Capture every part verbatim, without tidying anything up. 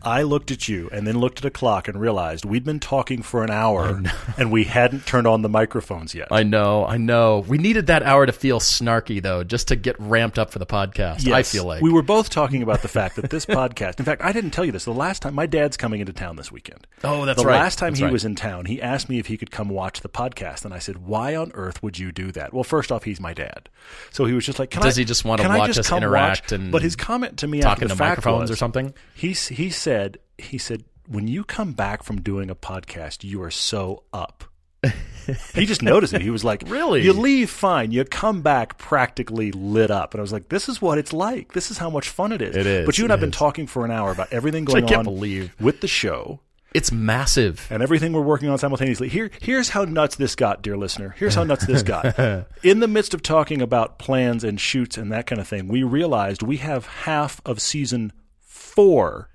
I looked at you and then looked at a clock and realized we'd been talking for an hour and we hadn't turned on the microphones yet. I know, I know. We needed that hour to feel snarky, though, just to get ramped up for the podcast, yes. I feel like. We were both talking about the fact that this podcast, in fact, I didn't tell you this, the last time, my dad's coming into town this weekend. Oh, that's right. The last time he was in town, he asked me if he could come watch the podcast, and I said, why on earth would you do that? Well, first off, he's my dad. So he was just like, can I just come watch? Does he just want to watch us interact and but his comment to me after the fact was, talking to microphones or something? He, he said, Said, he said, when you come back from doing a podcast, you are so up. He just noticed it. He was like, really? You leave fine. You come back practically lit up. And I was like, this is what it's like. This is how much fun it is. It is. But you and I have been talking for an hour about everything going on believe. with the show. It's massive. And everything we're working on simultaneously. Here, here's how nuts this got, dear listener. Here's how nuts this got. In the midst of talking about plans and shoots and that kind of thing, we realized we have half of season four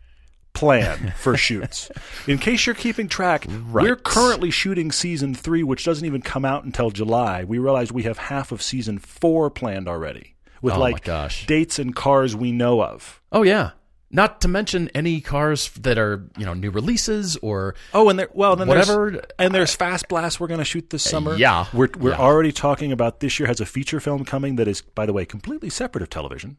plan for shoots. In case you're keeping track, right. We're currently shooting season three, which doesn't even come out until July. We realize we have half of season four planned already with oh like dates and cars we know of. Oh, yeah. Not to mention any cars that are, you know, new releases or oh, and there, well, then whatever. There's, and there's Fast Blast we're going to shoot this summer. Yeah. We're, we're yeah. already talking about this year has a feature film coming that is, by the way, completely separate of television.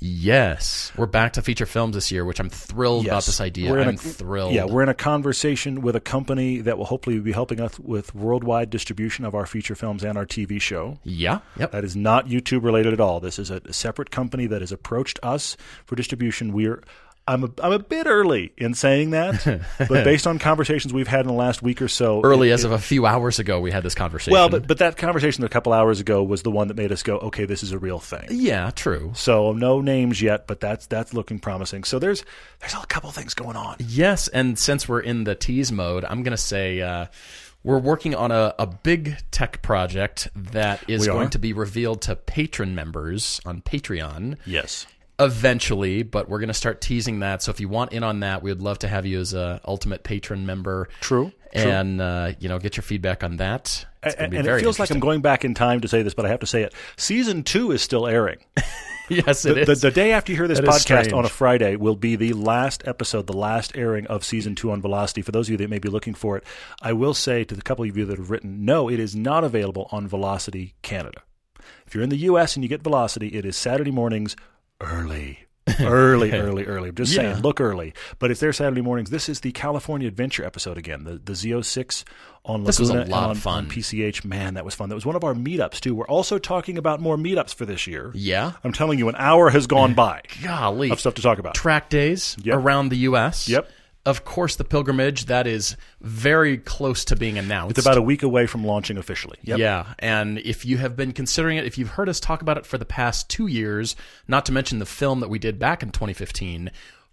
Yes, we're back to feature films this year, which I'm thrilled yes. about this idea. I'm a, thrilled. Yeah, we're in a conversation with a company that will hopefully be helping us with worldwide distribution of our feature films and our T V show. Yeah, yep. That is not YouTube related at all. This is a, a separate company that has approached us for distribution. We're I'm a, I'm a bit early in saying that, but based on conversations we've had in the last week or so. Early it, as it, of a few hours ago, we had this conversation. Well, but, but that conversation a couple hours ago was the one that made us go, okay, this is a real thing. Yeah, true. So no names yet, but that's that's looking promising. So there's, there's a couple things going on. Yes, and since we're in the tease mode, I'm going to say uh, we're working on a, a big tech project that is going to be revealed to patron members on Patreon. Yes. Eventually, but we're going to start teasing that. So if you want in on that, we would love to have you as a ultimate patron member. True. And, true. Uh, you know, get your feedback on that. It's going to be and very it feels like I'm going back in time to say this, but I have to say it. Season two is still airing. Yes, it the, is. The, the day after you hear this that podcast on a Friday will be the last episode, the last airing of season two on Velocity. For those of you that may be looking for it, I will say to the couple of you that have written, no, it is not available on Velocity Canada. If you're in the U S and you get Velocity, it is Saturday mornings, Early, early, early, early. I'm just yeah. saying, look early. But it's there Saturday mornings. This is the California Adventure episode again, the, the Z oh six on Laguna. This was a lot of fun. P C H, man, that was fun. That was one of our meetups, too. We're also talking about more meetups for this year. Yeah. I'm telling you, an hour has gone by. Golly. Of stuff to talk about. Track days yep. around the U S. Yep. Of course, the pilgrimage, that is very close to being announced. It's about a week away from launching officially. Yep. Yeah, and if you have been considering it, if you've heard us talk about it for the past two years, not to mention the film that we did back in twenty fifteen,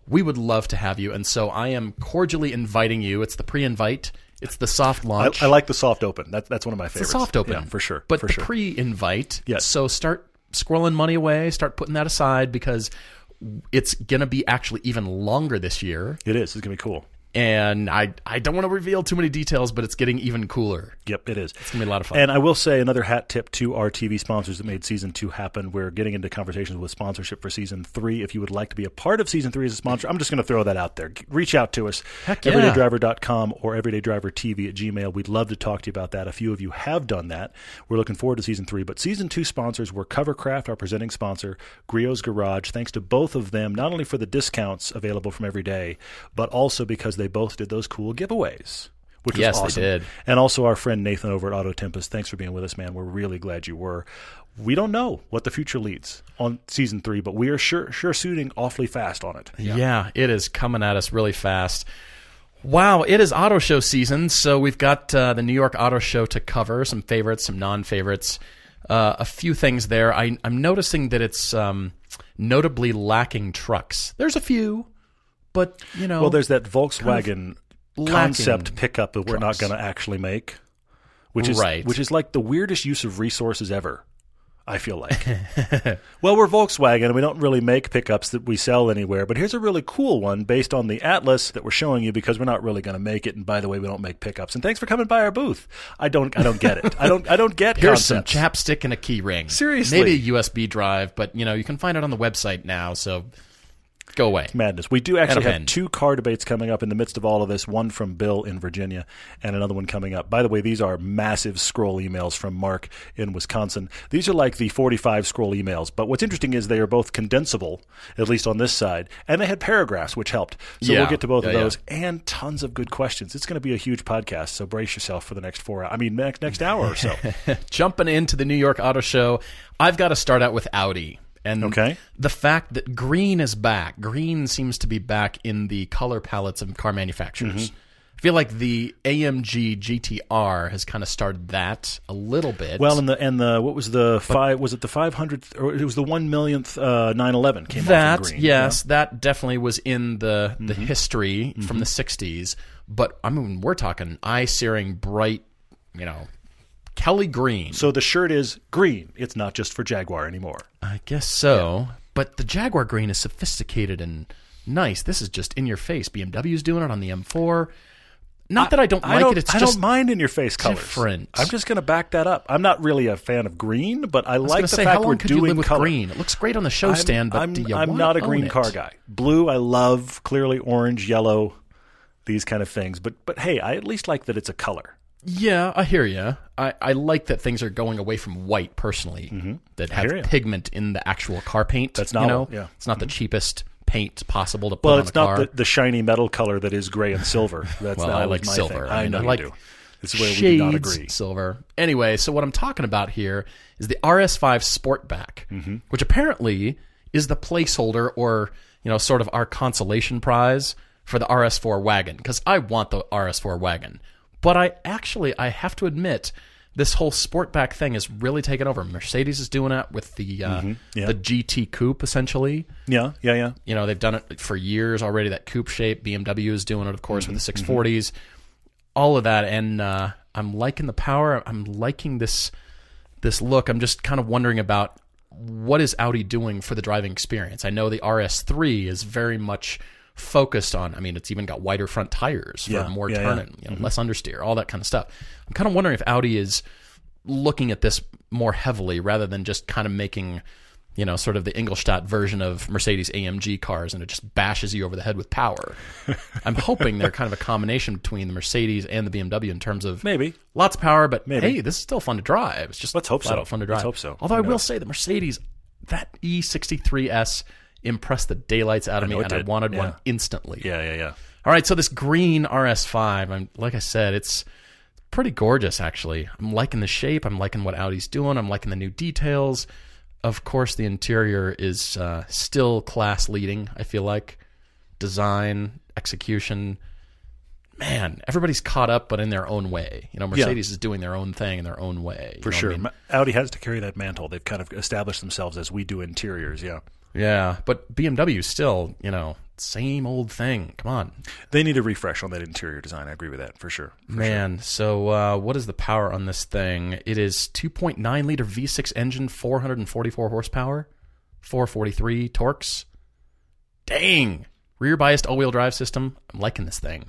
we would love to have you. And so I am cordially inviting you. It's the pre-invite. It's the soft launch. I, I like the soft open. That, that's one of my favorites. It's the soft open. Yeah, for sure. But for the sure. pre-invite. Yes. So start squirreling money away. Start putting that aside because it's going to be actually even longer this year. It is. It's going to be cool. And I, I don't want to reveal too many details, but it's getting even cooler. Yep, it is. It's going to be a lot of fun. And I will say another hat tip to our T V sponsors that made Season two happen. We're getting into conversations with sponsorship for Season three. If you would like to be a part of Season three as a sponsor, I'm just going to throw that out there. Reach out to us, Heck yeah. everyday driver dot com or everydaydrivertv at gmail. We'd love to talk to you about that. A few of you have done that. We're looking forward to Season three. But Season two sponsors were Covercraft, our presenting sponsor, Griot's Garage. Thanks to both of them, not only for the discounts available from Everyday, but also because they both did those cool giveaways, which yes, was awesome. They did. And also our friend Nathan over at Auto Tempest, thanks for being with us, man. We're really glad you were. We don't know what the future leads on season three, but we are sure sure shooting awfully fast on it. Yeah. yeah, it is coming at us really fast. Wow, it is auto show season, so we've got uh, the New York Auto Show to cover, some favorites, some non-favorites, uh, a few things there. I, I'm noticing that it's um, notably lacking trucks. There's a few. But, you know, well, there's that Volkswagen kind of concept pickup that we're trucks. not going to actually make, which is right. which is like the weirdest use of resources ever. I feel like. Well, we're Volkswagen, and we don't really make pickups that we sell anywhere, but here's a really cool one based on the Atlas that we're showing you because we're not really going to make it, and by the way, we don't make pickups. And thanks for coming by our booth. I don't I don't get it. I don't I don't get Here's concepts. Some chapstick and a key ring. Seriously. Maybe a U S B drive, but you know, you can find it on the website now, so go away. It's madness. We do actually have two car debates coming up in the midst of all of this, one from Bill in Virginia and another one coming up. By the way, these are massive scroll emails from Mark in Wisconsin. These are like the forty-five scroll emails, but what's interesting is they are both condensable, at least on this side, and they had paragraphs, which helped. So yeah. we'll get to both yeah, of those yeah. and tons of good questions. It's going to be a huge podcast, so brace yourself for the next four hours. I mean, next, next hour or so. Jumping into the New York Auto Show, I've got to start out with Audi. And okay. the fact that green is back. Green seems to be back in the color palettes of car manufacturers. Mm-hmm. I feel like the A M G G T R has kind of started that a little bit. Well, and the and the what was the but, five? Was it the five hundredth? Or it was the one millionth uh, nine eleven came that, off in green. Yes, yeah. that definitely was in the the mm-hmm. history mm-hmm. from the sixties. But I mean, we're talking eye-searing bright, you know. Kelly green. So the shirt is green. It's not just for Jaguar anymore. I guess so. Yeah. But the Jaguar green is sophisticated and nice. This is just in your face. B M W's doing it on the M four. Not I, that I don't I like don't, it. It's I just don't mind in your face colors. Different. I'm just going to back that up. I'm not really a fan of green, but I, I like the say, fact how long we're could doing you live with color. Green. It looks great on the show I'm, stand, but I'm, do you I'm want not a green it? Car guy. Blue, I love. Clearly orange, yellow, these kind of things. But but hey, I at least like that it's a color. Yeah, I hear you. I, I like that things are going away from white, personally, mm-hmm. that have pigment in the actual car paint. That's not, you know? yeah. It's not mm-hmm. the cheapest paint possible to put well, on a car. Well, it's not the, the shiny metal color that is gray and silver. That's well, not I like my silver. Thing. I, mean, I know I like you do. It's where we do not agree. Silver. Anyway, so what I'm talking about here is the R S five Sportback, mm-hmm. which apparently is the placeholder or, you know, sort of our consolation prize for the R S four wagon, because I want the R S four wagon. But I actually, I have to admit, this whole Sportback thing is really taken over. Mercedes is doing it with the uh, mm-hmm. yeah. the G T coupe, essentially. Yeah, yeah, yeah. You know, they've done it for years already, that coupe shape. B M W is doing it, of course, mm-hmm. with the six forties. Mm-hmm. All of that. And uh, I'm liking the power. I'm liking this this look. I'm just kind of wondering about what is Audi doing for the driving experience. I know the R S three is very much focused on, I mean, it's even got wider front tires for yeah, more yeah, turning, yeah. You know, mm-hmm. less understeer, all that kind of stuff. I'm kind of wondering if Audi is looking at this more heavily rather than just kind of making, you know, sort of the Ingolstadt version of Mercedes A M G cars and it just bashes you over the head with power. I'm hoping they're kind of a combination between the Mercedes and the B M W in terms of maybe lots of power, but maybe. Hey, this is still fun to drive. It's just Let's hope so. fun to drive. Let's hope so. Although I, I will say the Mercedes, that E sixty-three S impressed the daylights out of me, and did. I wanted yeah. one instantly. Yeah, yeah, yeah. All right, so this green R S five, I'm, like I said, it's pretty gorgeous, actually. I'm liking the shape. I'm liking what Audi's doing. I'm liking the new details. Of course, the interior is uh, still class-leading, I feel like. Design, execution. Man, everybody's caught up, but in their own way. You know, Mercedes yeah. is doing their own thing in their own way. For sure. I mean? Audi has to carry that mantle. They've kind of established themselves as we do interiors, yeah. Yeah, but B M W still, you know, same old thing. Come on. They need a refresh on that interior design. I agree with that for sure. For Man, sure. so uh, what is the power on this thing? It is two point nine liter V six engine, four hundred forty-four horsepower, four forty-three torques. Dang. Rear biased all-wheel drive system. I'm liking this thing.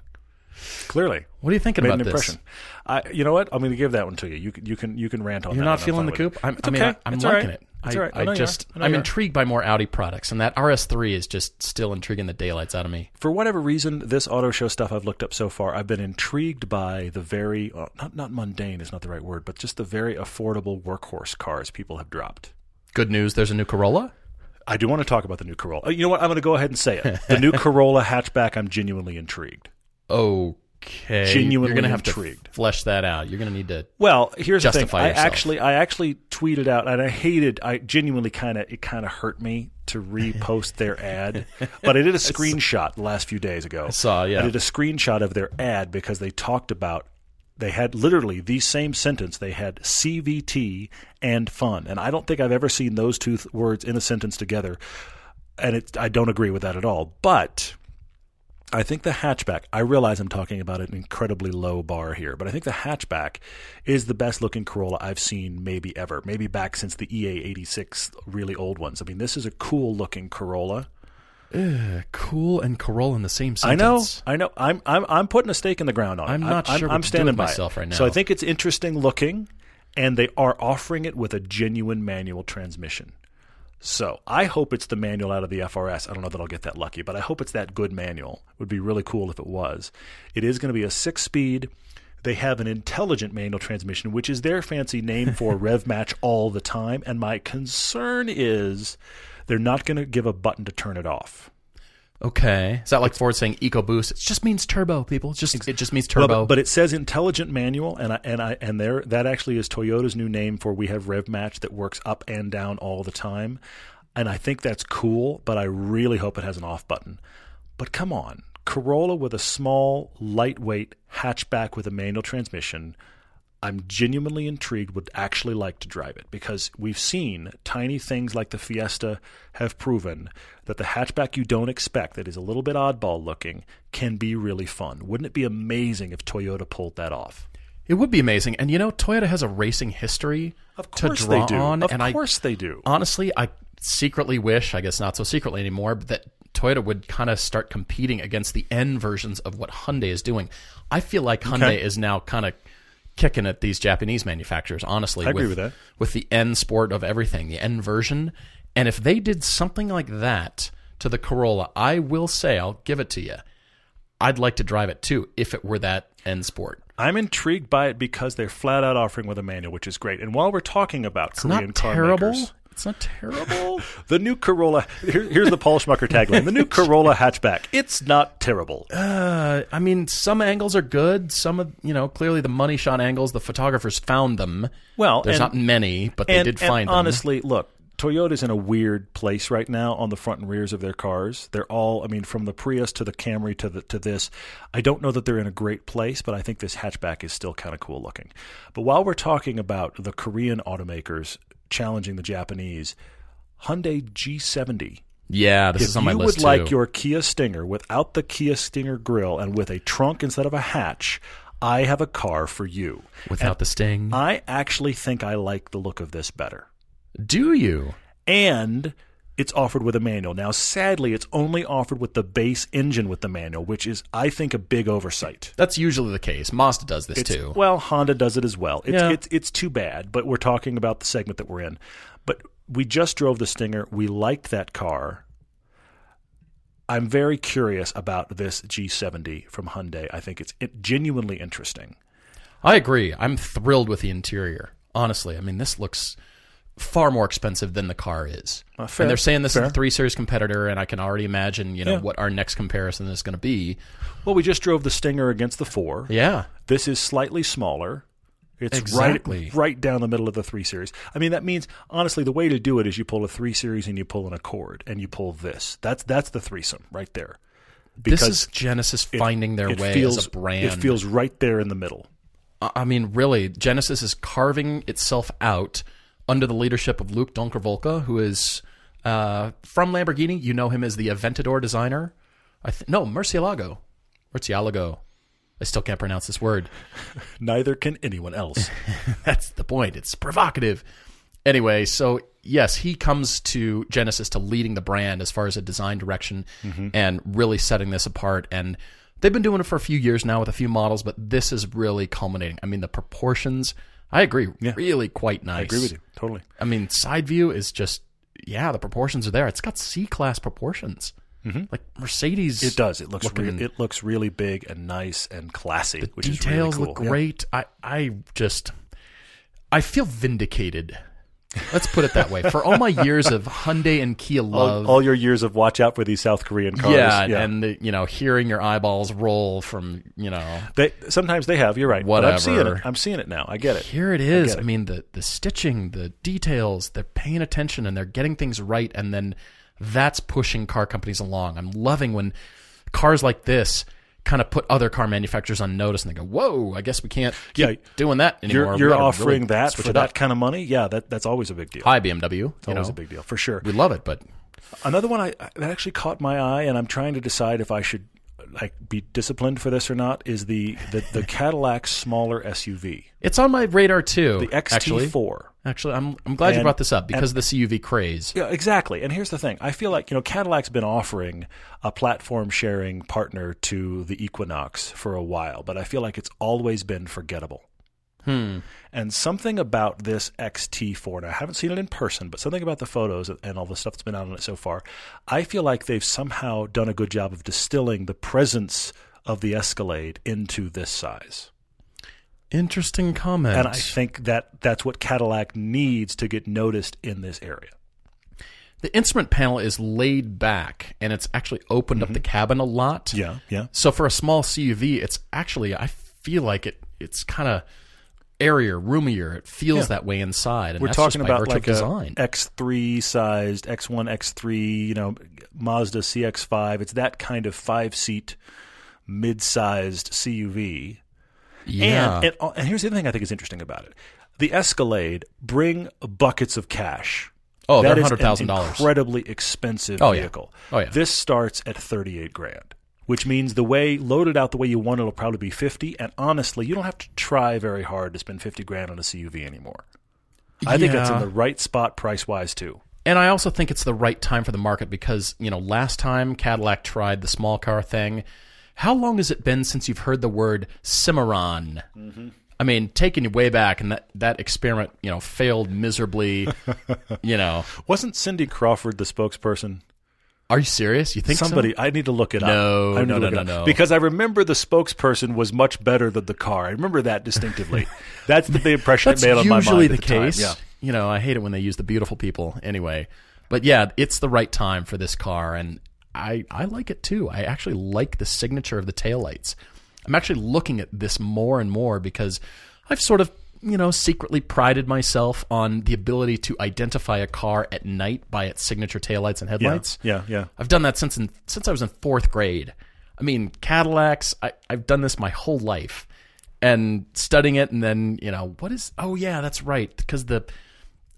Clearly. What are you thinking Made about an this? Impression. I, you know what? I'm going to give that one to you. You can, you can, you can rant on You're that. You're not feeling the coupe? I'm, I mean, okay. I, I'm liking right. it. I, right. I, I just, I I'm intrigued by more Audi products, and that R S three is just still intriguing the daylights out of me. For whatever reason, this auto show stuff I've looked up so far, I've been intrigued by the very, uh, not, not mundane is not the right word, but just the very affordable workhorse cars people have dropped. Good news, there's a new Corolla? I do want to talk about the new Corolla. You know what? I'm going to go ahead and say it. The new Corolla hatchback, I'm genuinely intrigued. Oh. Okay, genuinely you're going to have intrigued. to flesh that out. You're going to need to well. Here's the thing. I yourself. actually, I actually tweeted out, and I hated. I genuinely kind of it kind of hurt me to repost their ad, but I did a screenshot the last few days ago. I saw, yeah. I did a screenshot of their ad because they talked about. They had literally the same sentence. They had C V T and fun, and I don't think I've ever seen those two th- words in a sentence together. And it, I don't agree with that at all, but. I think the hatchback, I realize I'm talking about an incredibly low bar here, but I think the hatchback is the best looking Corolla I've seen maybe ever, maybe back since the E A eighty-six really old ones. I mean, this is a cool looking Corolla. Ugh, cool and Corolla in the same sentence. I know, I know. I'm I'm I'm putting a stake in the ground on it. I'm not I'm, sure. I'm, I'm standing by myself it. right now. So I think it's interesting looking, and they are offering it with a genuine manual transmission. So I hope it's the manual out of the F R S. I don't know that I'll get that lucky, but I hope it's that good manual. It would be really cool if it was. It is going to be a six-speed. They have an intelligent manual transmission, which is their fancy name for rev match all the time. And my concern is they're not going to give a button to turn it off. Okay. Is that like Ford saying EcoBoost? It just means turbo, people. It's just, it just means turbo. Well, but, but it says intelligent manual, and I, and I and there that actually is Toyota's new name for we have RevMatch that works up and down all the time. And I think that's cool, but I really hope it has an off button. But come on. Corolla with a small, lightweight hatchback with a manual transmission, I'm genuinely intrigued, would actually like to drive it, because we've seen tiny things like the Fiesta have proven that the hatchback you don't expect, that is a little bit oddball looking, can be really fun. Wouldn't it be amazing if Toyota pulled that off? It would be amazing. And, you know, Toyota has a racing history of course to draw they do. on. Of and course I, they do. Honestly, I secretly wish, I guess not so secretly anymore, but that Toyota would kind of start competing against the N versions of what Hyundai is doing. I feel like Hyundai okay. is now kind of kicking at these Japanese manufacturers, honestly. I agree with, with that. With the N Sport of everything, the N version. And if they did something like that to the Corolla, I will say, I'll give it to you, I'd like to drive it too if it were that N Sport. I'm intrigued by it because they're flat out offering with a manual, which is great. And while we're talking about it's Korean car terrible. makers... It's not terrible. The new Corolla. Here, here's the Paul Schmucker tagline. The new Corolla hatchback. It's not terrible. Uh, I mean, some angles are good. Some of, you know, clearly the money shot angles, the photographers found them. Well, there's and, not many, but and, they did and find and them. Honestly, look, Toyota's in a weird place right now on the front and rears of their cars. They're all, I mean, from the Prius to the Camry to the to this. I don't know that they're in a great place, but I think this hatchback is still kind of cool looking. But while we're talking about the Korean automakers challenging the Japanese, Hyundai G seventy. Yeah, this if is on my list too. If you would like your Kia Stinger without the Kia Stinger grille and with a trunk instead of a hatch, I have a car for you. Without and the Sting? I actually think I like the look of this better. Do you? And it's offered with a manual. Now, sadly, it's only offered with the base engine with the manual, which is, I think, a big oversight. That's usually the case. Mazda does this, it's, too. Well, Honda does it as well. It's, yeah. it's, it's too bad, but we're talking about the segment that we're in. But we just drove the Stinger. We liked that car. I'm very curious about this G seventy from Hyundai. I think it's genuinely interesting. I agree. I'm thrilled with the interior, honestly. I mean, this looks far more expensive than the car is. Uh, fair, and they're saying this fair. is a three series competitor, and I can already imagine, you know, yeah. what our next comparison is going to be. Well, we just drove the Stinger against the four. Yeah. This is slightly smaller. It's exactly. right, right down the middle of the three series. I mean, that means, honestly, the way to do it is you pull a three series and you pull an Accord and you pull this. That's that's the threesome right there. Because this is Genesis it, finding their way feels, as a brand. It feels right there in the middle. I mean, really, Genesis is carving itself out under the leadership of Luke Donkervolka, who is uh, from Lamborghini. You know him as the Aventador designer. I th- no, Murcielago. Murcielago. I still can't pronounce this word. Neither can anyone else. That's the point. It's provocative. Anyway, so yes, he comes to Genesis to leading the brand as far as a design direction mm-hmm. and really setting this apart. And they've been doing it for a few years now with a few models, but this is really culminating. I mean, the proportions... I agree. Yeah. Really quite nice. I agree with you. Totally. I mean, side view is just, yeah, the proportions are there. It's got C-class proportions. Mm-hmm. Like Mercedes. It does. It looks, looking, re- it looks really big and nice and classy, which is really cool. The details look great. Yeah. I, I just, I feel vindicated. Let's put it that way. For all my years of Hyundai and Kia love. All, all your years of watch out for these South Korean cars. Yeah, yeah. and the, you know, hearing your eyeballs roll from, you know. They, sometimes they have, you're right. Whatever. But I'm seeing it. I'm seeing it now. I get it. Here it is. I, I mean, the, the stitching, the details, they're paying attention and they're getting things right. And then that's pushing car companies along. I'm loving when cars like this kind of put other car manufacturers on notice, and they go, "Whoa, I guess we can't keep yeah, doing that anymore." You're, you're offering really that for that kind of money, yeah. That that's always a big deal. Hi, B M W. It's always know. a big deal for sure. We love it, but another one I that actually caught my eye, and I'm trying to decide if I should like be disciplined for this or not is the the, the Cadillac smaller S U V. It's on my radar too. The X T four. Actually, actually I'm I'm glad and, you brought this up because and, of the C U V craze. Yeah, exactly. And here's the thing. I feel like, you know, Cadillac's been offering a platform sharing partner to the Equinox for a while, but I feel like it's always been forgettable. Hmm. And something about this X T four, and I haven't seen it in person, but something about the photos and all the stuff that's been out on it so far, I feel like they've somehow done a good job of distilling the presence of the Escalade into this size. Interesting comment. And I think that that's what Cadillac needs to get noticed in this area. The instrument panel is laid back, and it's actually opened mm-hmm. up the cabin a lot. Yeah, yeah. So for a small C U V, it's actually, I feel like it. it's kind of... airier, roomier. It feels yeah. that way inside. And we're that's talking just by about like a design. X three sized, X one, X three, you know, Mazda C X five. It's that kind of five seat, mid sized C U V. Yeah. And, it, and here's the other thing I think is interesting about it: the Escalade, bring buckets of cash. Oh, that they're is one hundred thousand dollars. An incredibly expensive oh, vehicle. Yeah. Oh yeah. This starts at thirty-eight grand. Which means the way loaded out the way you want it will probably be fifty, and honestly, you don't have to try very hard to spend fifty grand on a C U V anymore. I yeah. think that's in the right spot price wise too. And I also think it's the right time for the market because, you know, last time Cadillac tried the small car thing. How long has it been since you've heard the word Cimarron? Mm-hmm. I mean, taking you way back, and that, that experiment, you know, failed miserably. You know, wasn't Cindy Crawford the spokesperson? Are you serious? You think somebody? So? I need to look it no, up. I need no, to look no, no, it no. Because I remember the spokesperson was much better than the car. I remember that distinctively. That's the, the impression it made on my mind. That's usually the case. Yeah. You know, I hate it when they use the beautiful people anyway. But yeah, it's the right time for this car, and I I like it too. I actually like the signature of the taillights. I'm actually looking at this more and more because I've sort of, you know, secretly prided myself on the ability to identify a car at night by its signature taillights and headlights. Yeah, yeah, yeah. I've done that since in, since I was in fourth grade. I mean, Cadillacs, I, I've done this my whole life. And studying it and then, you know, what is... Oh, yeah, that's right, because the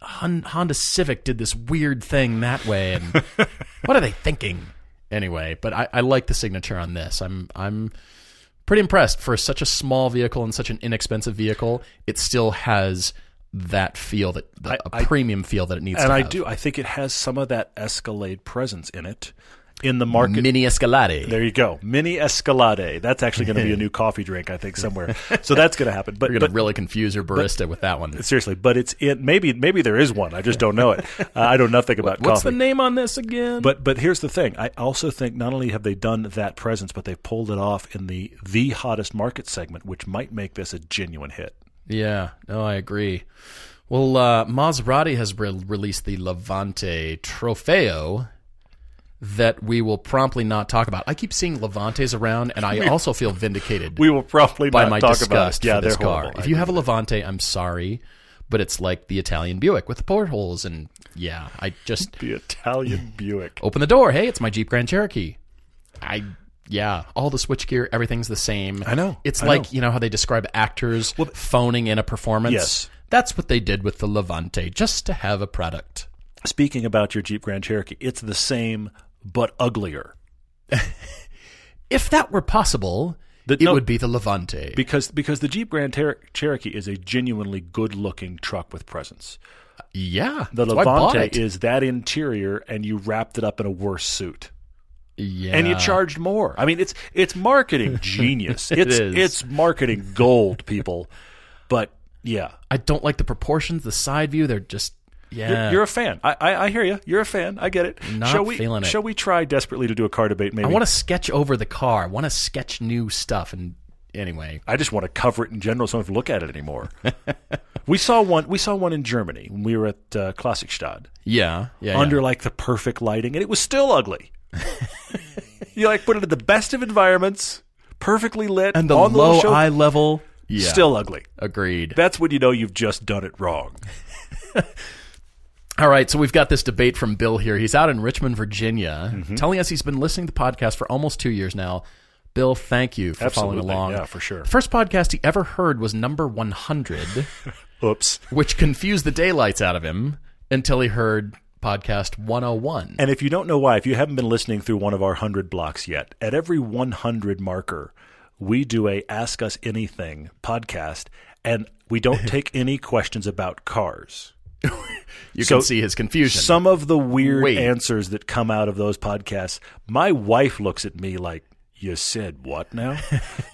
Hon, Honda Civic did this weird thing that way. And what are they thinking? Anyway, but I, I like the signature on this. I'm I'm... pretty impressed for such a small vehicle and such an inexpensive vehicle. It still has that feel, that the, I, a premium I, feel that it needs and to I have. And I do. I think it has some of that Escalade presence in it in the market. Mini Escalade. There you go. Mini Escalade. That's actually going to be a new coffee drink, I think, somewhere. So that's going to happen. But, You're going to really confuse your barista but, with that one. Seriously. But it's in, maybe maybe there is one. I just don't know it. Uh, I know nothing about what, coffee. What's the name on this again? But but here's the thing. I also think not only have they done that presence, but they've pulled it off in the the hottest market segment, which might make this a genuine hit. Yeah. No, I agree. Well, uh, Maserati has re- released the Levante Trofeo, that we will promptly not talk about. I keep seeing Levantes around, and I also feel vindicated. We will promptly by not my talk disgust about it. Yeah, for this car. Horrible. If you have a Levante, I'm sorry, but it's like the Italian Buick with the portholes, and yeah, I just the Italian Buick. Open the door. Hey, it's my Jeep Grand Cherokee. I yeah, all the switchgear, everything's the same. I know. It's I like know. you know how they describe actors well, phoning in a performance. Yes, that's what they did with the Levante, just to have a product. Speaking about your Jeep Grand Cherokee, it's the same, but uglier. If that were possible, the, it no, would be the Levante. Because because the Jeep Grand Ter- Cherokee is a genuinely good-looking truck with presence. Yeah. The Levante is that interior, and you wrapped it up in a worse suit. Yeah. And you charged more. I mean, it's it's marketing genius. It's, it is. It's marketing gold, people. But, yeah. I don't like the proportions, the side view. They're just... Yeah, you're, you're a fan. I, I I hear you. You're a fan. I get it. Not shall we, feeling it. Shall we try desperately to do a car debate? Maybe I want to sketch over the car. I want to sketch new stuff. And anyway, I just want to cover it in general, so I don't have to look at it anymore. we saw one. We saw one in Germany when we were at uh, Klassikstadt. Yeah, yeah. Under yeah. like the perfect lighting, and it was still ugly. You like put it in the best of environments, perfectly lit, and the on low the show, eye level, yeah. still ugly. Agreed. That's when you know you've just done it wrong. All right, so we've got this debate from Bill here. He's out in Richmond, Virginia, mm-hmm. telling us he's been listening to the podcast for almost two years now. Bill, thank you for Absolutely. following along. Yeah, for sure. The first podcast he ever heard was number one hundred. Oops. Which confused the daylights out of him until he heard Podcast one oh one. And if you don't know why, if you haven't been listening through one of our one hundred blocks yet, at every one hundred marker, we do a Ask Us Anything podcast, and we don't take any questions about cars. You so can see his confusion. Some of the weird Wait. answers that come out of those podcasts, my wife looks at me like, you said what now?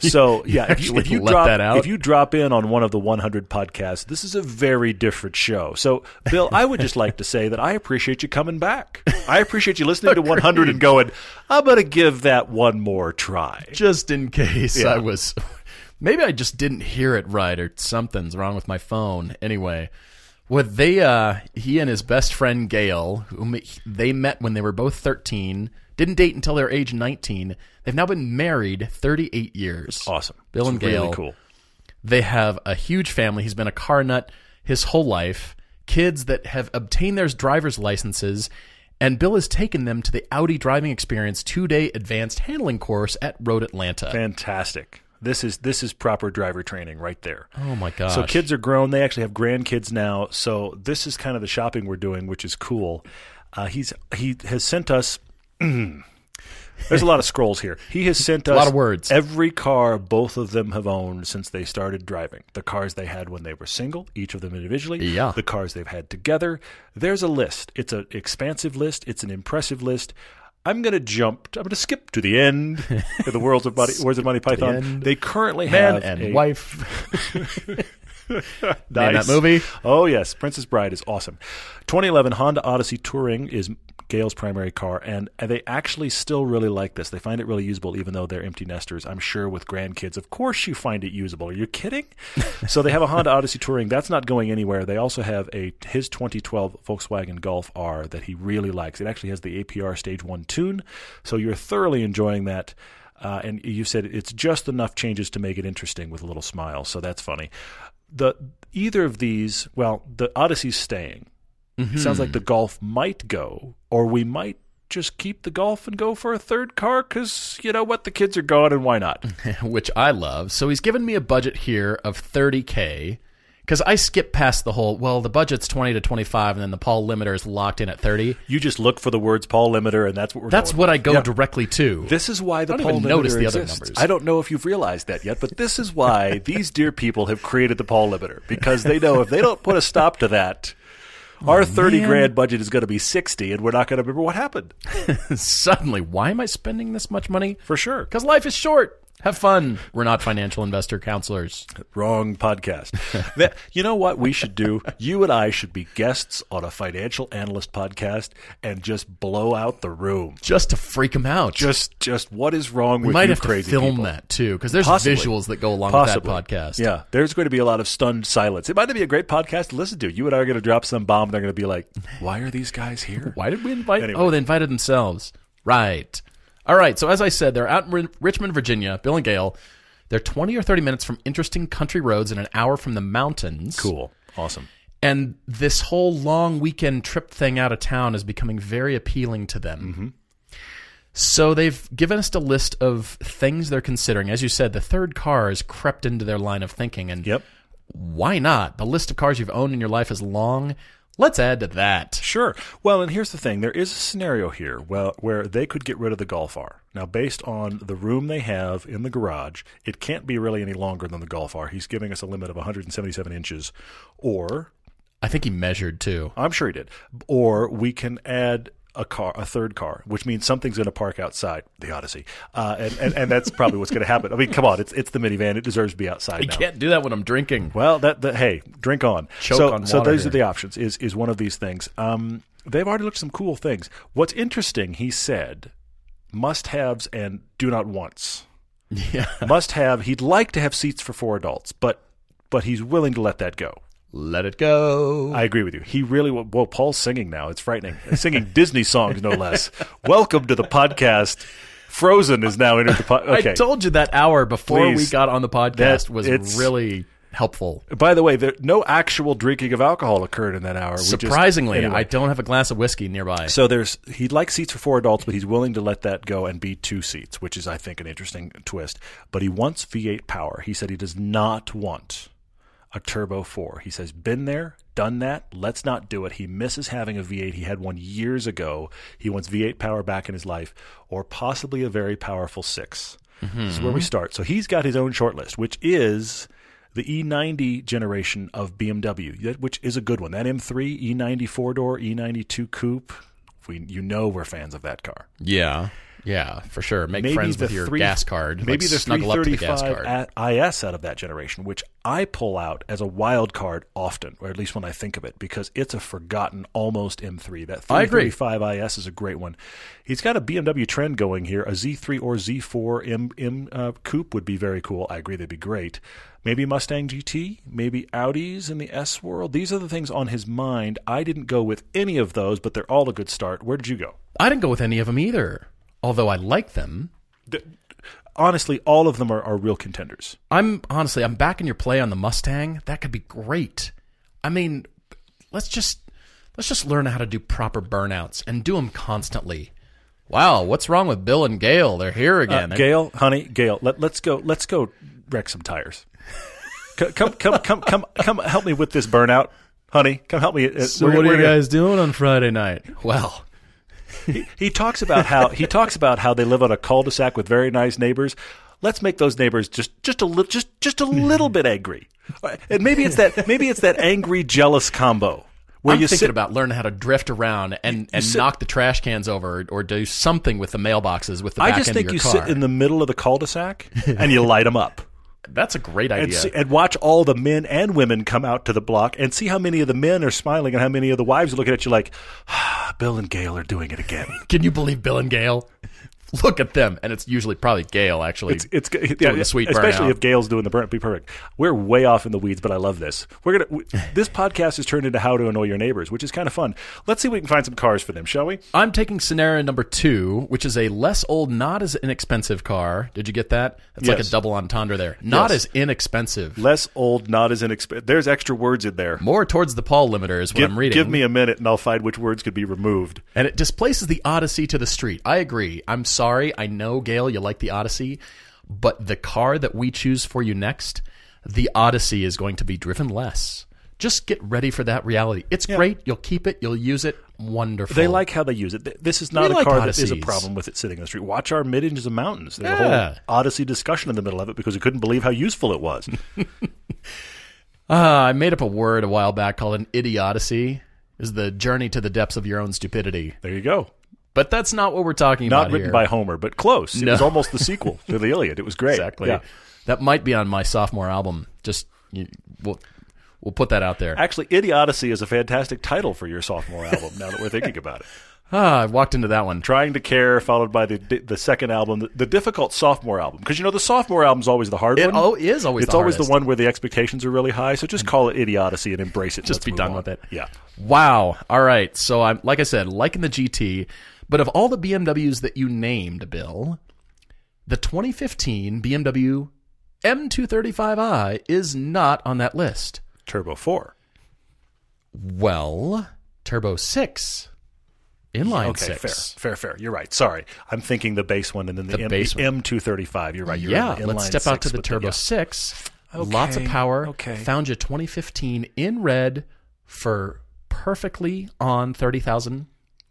So, you yeah, if you, if, you drop, that out? if you drop in on one of the one hundred podcasts, this is a very different show. So, Bill, I would just like to say that I appreciate you coming back. I appreciate you listening to one hundred and going, I'm going to give that one more try. Just in case yeah. I was... Maybe I just didn't hear it right or something's wrong with my phone. Anyway... Well, they, uh, he and his best friend Gail, whom they met when they were both thirteen, didn't date until they were age nineteen. They've now been married thirty-eight years. Awesome. Bill That's and Gail. Really cool. They have a huge family. He's been a car nut his whole life. Kids that have obtained their driver's licenses, and Bill has taken them to the Audi Driving Experience two-day advanced handling course at Road Atlanta. Fantastic. This is this is proper driver training right there. Oh, my gosh. So kids are grown. They actually have grandkids now. So this is kind of the shopping we're doing, which is cool. Uh, he's He has sent us – there's a lot of scrolls here. He has sent us a lot of words. Every car both of them have owned since they started driving, the cars they had when they were single, each of them individually, yeah. the cars they've had together. There's a list. It's an expansive list. It's an impressive list. I'm going to jump. I'm going to skip to the end of the worlds of Monty, Words of Monty Python. The they currently Man have and a wife. Nice. Man, that movie. Oh yes, Princess Bride is awesome. twenty eleven Honda Odyssey Touring is Gail's primary car, and they actually still really like this. They find it really usable, even though they're empty nesters. I'm sure with grandkids, of course you find it usable. Are you kidding? So they have a Honda Odyssey Touring that's not going anywhere. They also have a his twenty twelve Volkswagen Golf R that he really likes. It actually has the A P R Stage One tune, so you're thoroughly enjoying that. Uh, and you said it's just enough changes to make it interesting with a little smile, so that's funny. The either of these, well, the Odyssey's staying. Mm-hmm. It sounds like the Golf might go, or we might just keep the Golf and go for a third car because, you know what, the kids are gone and why not? Which I love. So he's given me a budget here of thirty K because I skip past the whole, well, the budget's twenty to twenty-five and then the Paul limiter is locked in at thirty. You just look for the words Paul limiter and that's what we're That's what with. I go yeah. directly to. This is why the I don't Paul even limiter notice the exists. Other numbers. I don't know if you've realized that yet, but this is why these dear people have created the Paul limiter, because they know if they don't put a stop to that, oh, our thirty man. grand budget is going to be sixty and we're not going to remember what happened. Suddenly, why am I spending this much money? For sure. Because life is short. Have fun. We're not financial investor counselors. Wrong podcast. That, you know what we should do? You and I should be guests on a financial analyst podcast and just blow out the room. Just to freak them out. Just just what is wrong we with you crazy people? Might have to film people? That too, because there's Possibly. visuals that go along Possibly. with that podcast. Yeah, there's going to be a lot of stunned silence. It might be a great podcast to listen to. You and I are going to drop some bomb and they're going to be like, why are these guys here? Why did we invite anyway. Oh, they invited themselves. Right. All right, so as I said, they're out in Richmond, Virginia, Bill and Gail. They're twenty or thirty minutes from interesting country roads and an hour from the mountains. Cool. Awesome. And this whole long weekend trip thing out of town is becoming very appealing to them. Mm-hmm. So they've given us a list of things they're considering. As you said, the third car has crept into their line of thinking, and yep. why not? The list of cars you've owned in your life is long. Let's add to that. Sure. Well, and here's the thing. There is a scenario here where, where they could get rid of the Golf R. Now, based on the room they have in the garage, it can't be really any longer than the Golf R. He's giving us a limit of one hundred seventy-seven inches, or... I think he measured, too. I'm sure he did. Or we can add... A car, a third car, which means something's going to park outside the Odyssey, uh, and, and and that's probably what's going to happen. I mean, come on, it's it's the minivan; it deserves to be outside. I now. can't do that when I'm drinking. Well, that, that hey, drink on. Choke so, on water. So those here. are the options. Is is one of these things? Um, they've already looked at some cool things. What's interesting, he said, must-haves and do not wants. Yeah, must-have. He'd like to have seats for four adults, but but he's willing to let that go. Let it go. I agree with you. He really, well, Paul's singing now. It's frightening. Singing Disney songs, no less. Welcome to the podcast. Frozen is now entered the podcast. Okay. I told you that hour before Please. we got on the podcast that, was really helpful. By the way, there, no actual drinking of alcohol occurred in that hour. We Surprisingly, just, anyway. I don't have a glass of whiskey nearby. So there's, he'd like seats for four adults, but he's willing to let that go and be two seats, which is, I think, an interesting twist. But he wants V eight power. He said he does not want a turbo four. He says, been there, done that. Let's not do it. He misses having a V eight. He had one years ago. He wants V eight power back in his life, or possibly a very powerful six. Mm-hmm. This is where we start. So he's got his own shortlist, which is the E ninety generation of B M W, which is a good one. That M three, E ninety four-door, E ninety-two coupe. We, you know we're fans of that car. Yeah. Yeah, for sure. Make maybe friends with your three, gas card. Maybe like the snuggle up to the gas card. I S out of that generation, which I pull out as a wild card often, or at least when I think of it, because it's a forgotten almost M three. That three thirty-five I S is a great one. He's got a B M W trend going here. A Z three or Z four M, M uh, coupe would be very cool. I agree, they'd be great. Maybe Mustang G T, maybe Audis in the S world. These are the things on his mind. I didn't go with any of those, but they're all a good start. Where did you go? I didn't go with any of them either. Although I like them. The, honestly, all of them are, are real contenders. I'm honestly, I'm backing your play on the Mustang. That could be great. I mean, let's just let's just learn how to do proper burnouts and do them constantly. Wow, what's wrong with Bill and Gail? They're here again. Uh, Gail, honey, Gail, let, let's go. Let's go wreck some tires. come, come, come, come, come, come, help me with this burnout, honey. Come help me. So, we're, what are you guys gonna... doing on Friday night? Well. He, he talks about how he talks about how they live on a cul-de-sac with very nice neighbors. Let's make those neighbors just just a little just just a little bit angry, and maybe it's that maybe it's that angry jealous combo. Where I'm you thinking sit, about learning how to drift around and, and sit, knock the trash cans over or do something with the mailboxes with the back end of your car. I just think you car. sit in the middle of the cul-de-sac and you light them up. That's a great idea. And, see, and watch all the men and women come out to the block and see how many of the men are smiling and how many of the wives are looking at you like, ah, Bill and Gail are doing it again. Can you believe Bill and Gail? Look at them. And it's usually probably Gail, actually. It's, it's doing yeah, the sweet especially burnout. If Gail's doing the burn, be perfect. We're way off in the weeds, but I love this. We're gonna. We, this podcast has turned into How to Annoy Your Neighbors, which is kind of fun. Let's see if we can find some cars for them, shall we? I'm taking scenario number two, which is a less old, not as inexpensive car. Did you get that? That's yes. like a double entendre there. Not yes. as inexpensive. Less old, not as inexpensive. There's extra words in there. More towards the Paul limiter is what give, I'm reading. Give me a minute, and I'll find which words could be removed. And it displaces the Odyssey to the street. I agree. I'm so Sorry, I know, Gail, you like the Odyssey, but the car that we choose for you next, the Odyssey is going to be driven less. Just get ready for that reality. It's yeah. great. You'll keep it. You'll use it. Wonderful. They like how they use it. This is not we a like car Odysseys. That is a problem with it sitting in the street. Watch our Mid-Engines and Mountains. There's yeah. a whole Odyssey discussion in the middle of it because we couldn't believe how useful it was. uh, I made up a word a while back called an idiocy. Is the journey to the depths of your own stupidity. There you go. But that's not what we're talking not about here. Not written by Homer, but close. No. It was almost the sequel to the Iliad. It was great. Exactly. Yeah. That might be on my sophomore album. Just you, we'll, we'll put that out there. Actually, Idiocy is a fantastic title for your sophomore album, now that we're thinking about it. Ah, I walked into that one. Trying to Care, followed by the the second album, the, the difficult sophomore album. Because, you know, the sophomore album is always the hard it one. It oh, is always it's the hardest. It's always the one where the expectations are really high. So just call it Idiocy and embrace it. Just be done on. with it. Yeah. Wow. All right. So, I'm like I said, liking the G T... But of all the B M Ws that you named, Bill, the twenty fifteen B M W M two thirty-five i is not on that list. Turbo four. Well, Turbo six. Inline okay, six. Fair, fair, fair. You're right. Sorry. I'm thinking the base one and then the, the, M, the M two thirty-five. You're right. You're yeah. Right. Let's step six, out to the Turbo the, yeah. six. Okay, lots of power. Okay. Found you twenty fifteen in red for perfectly on thirty thousand.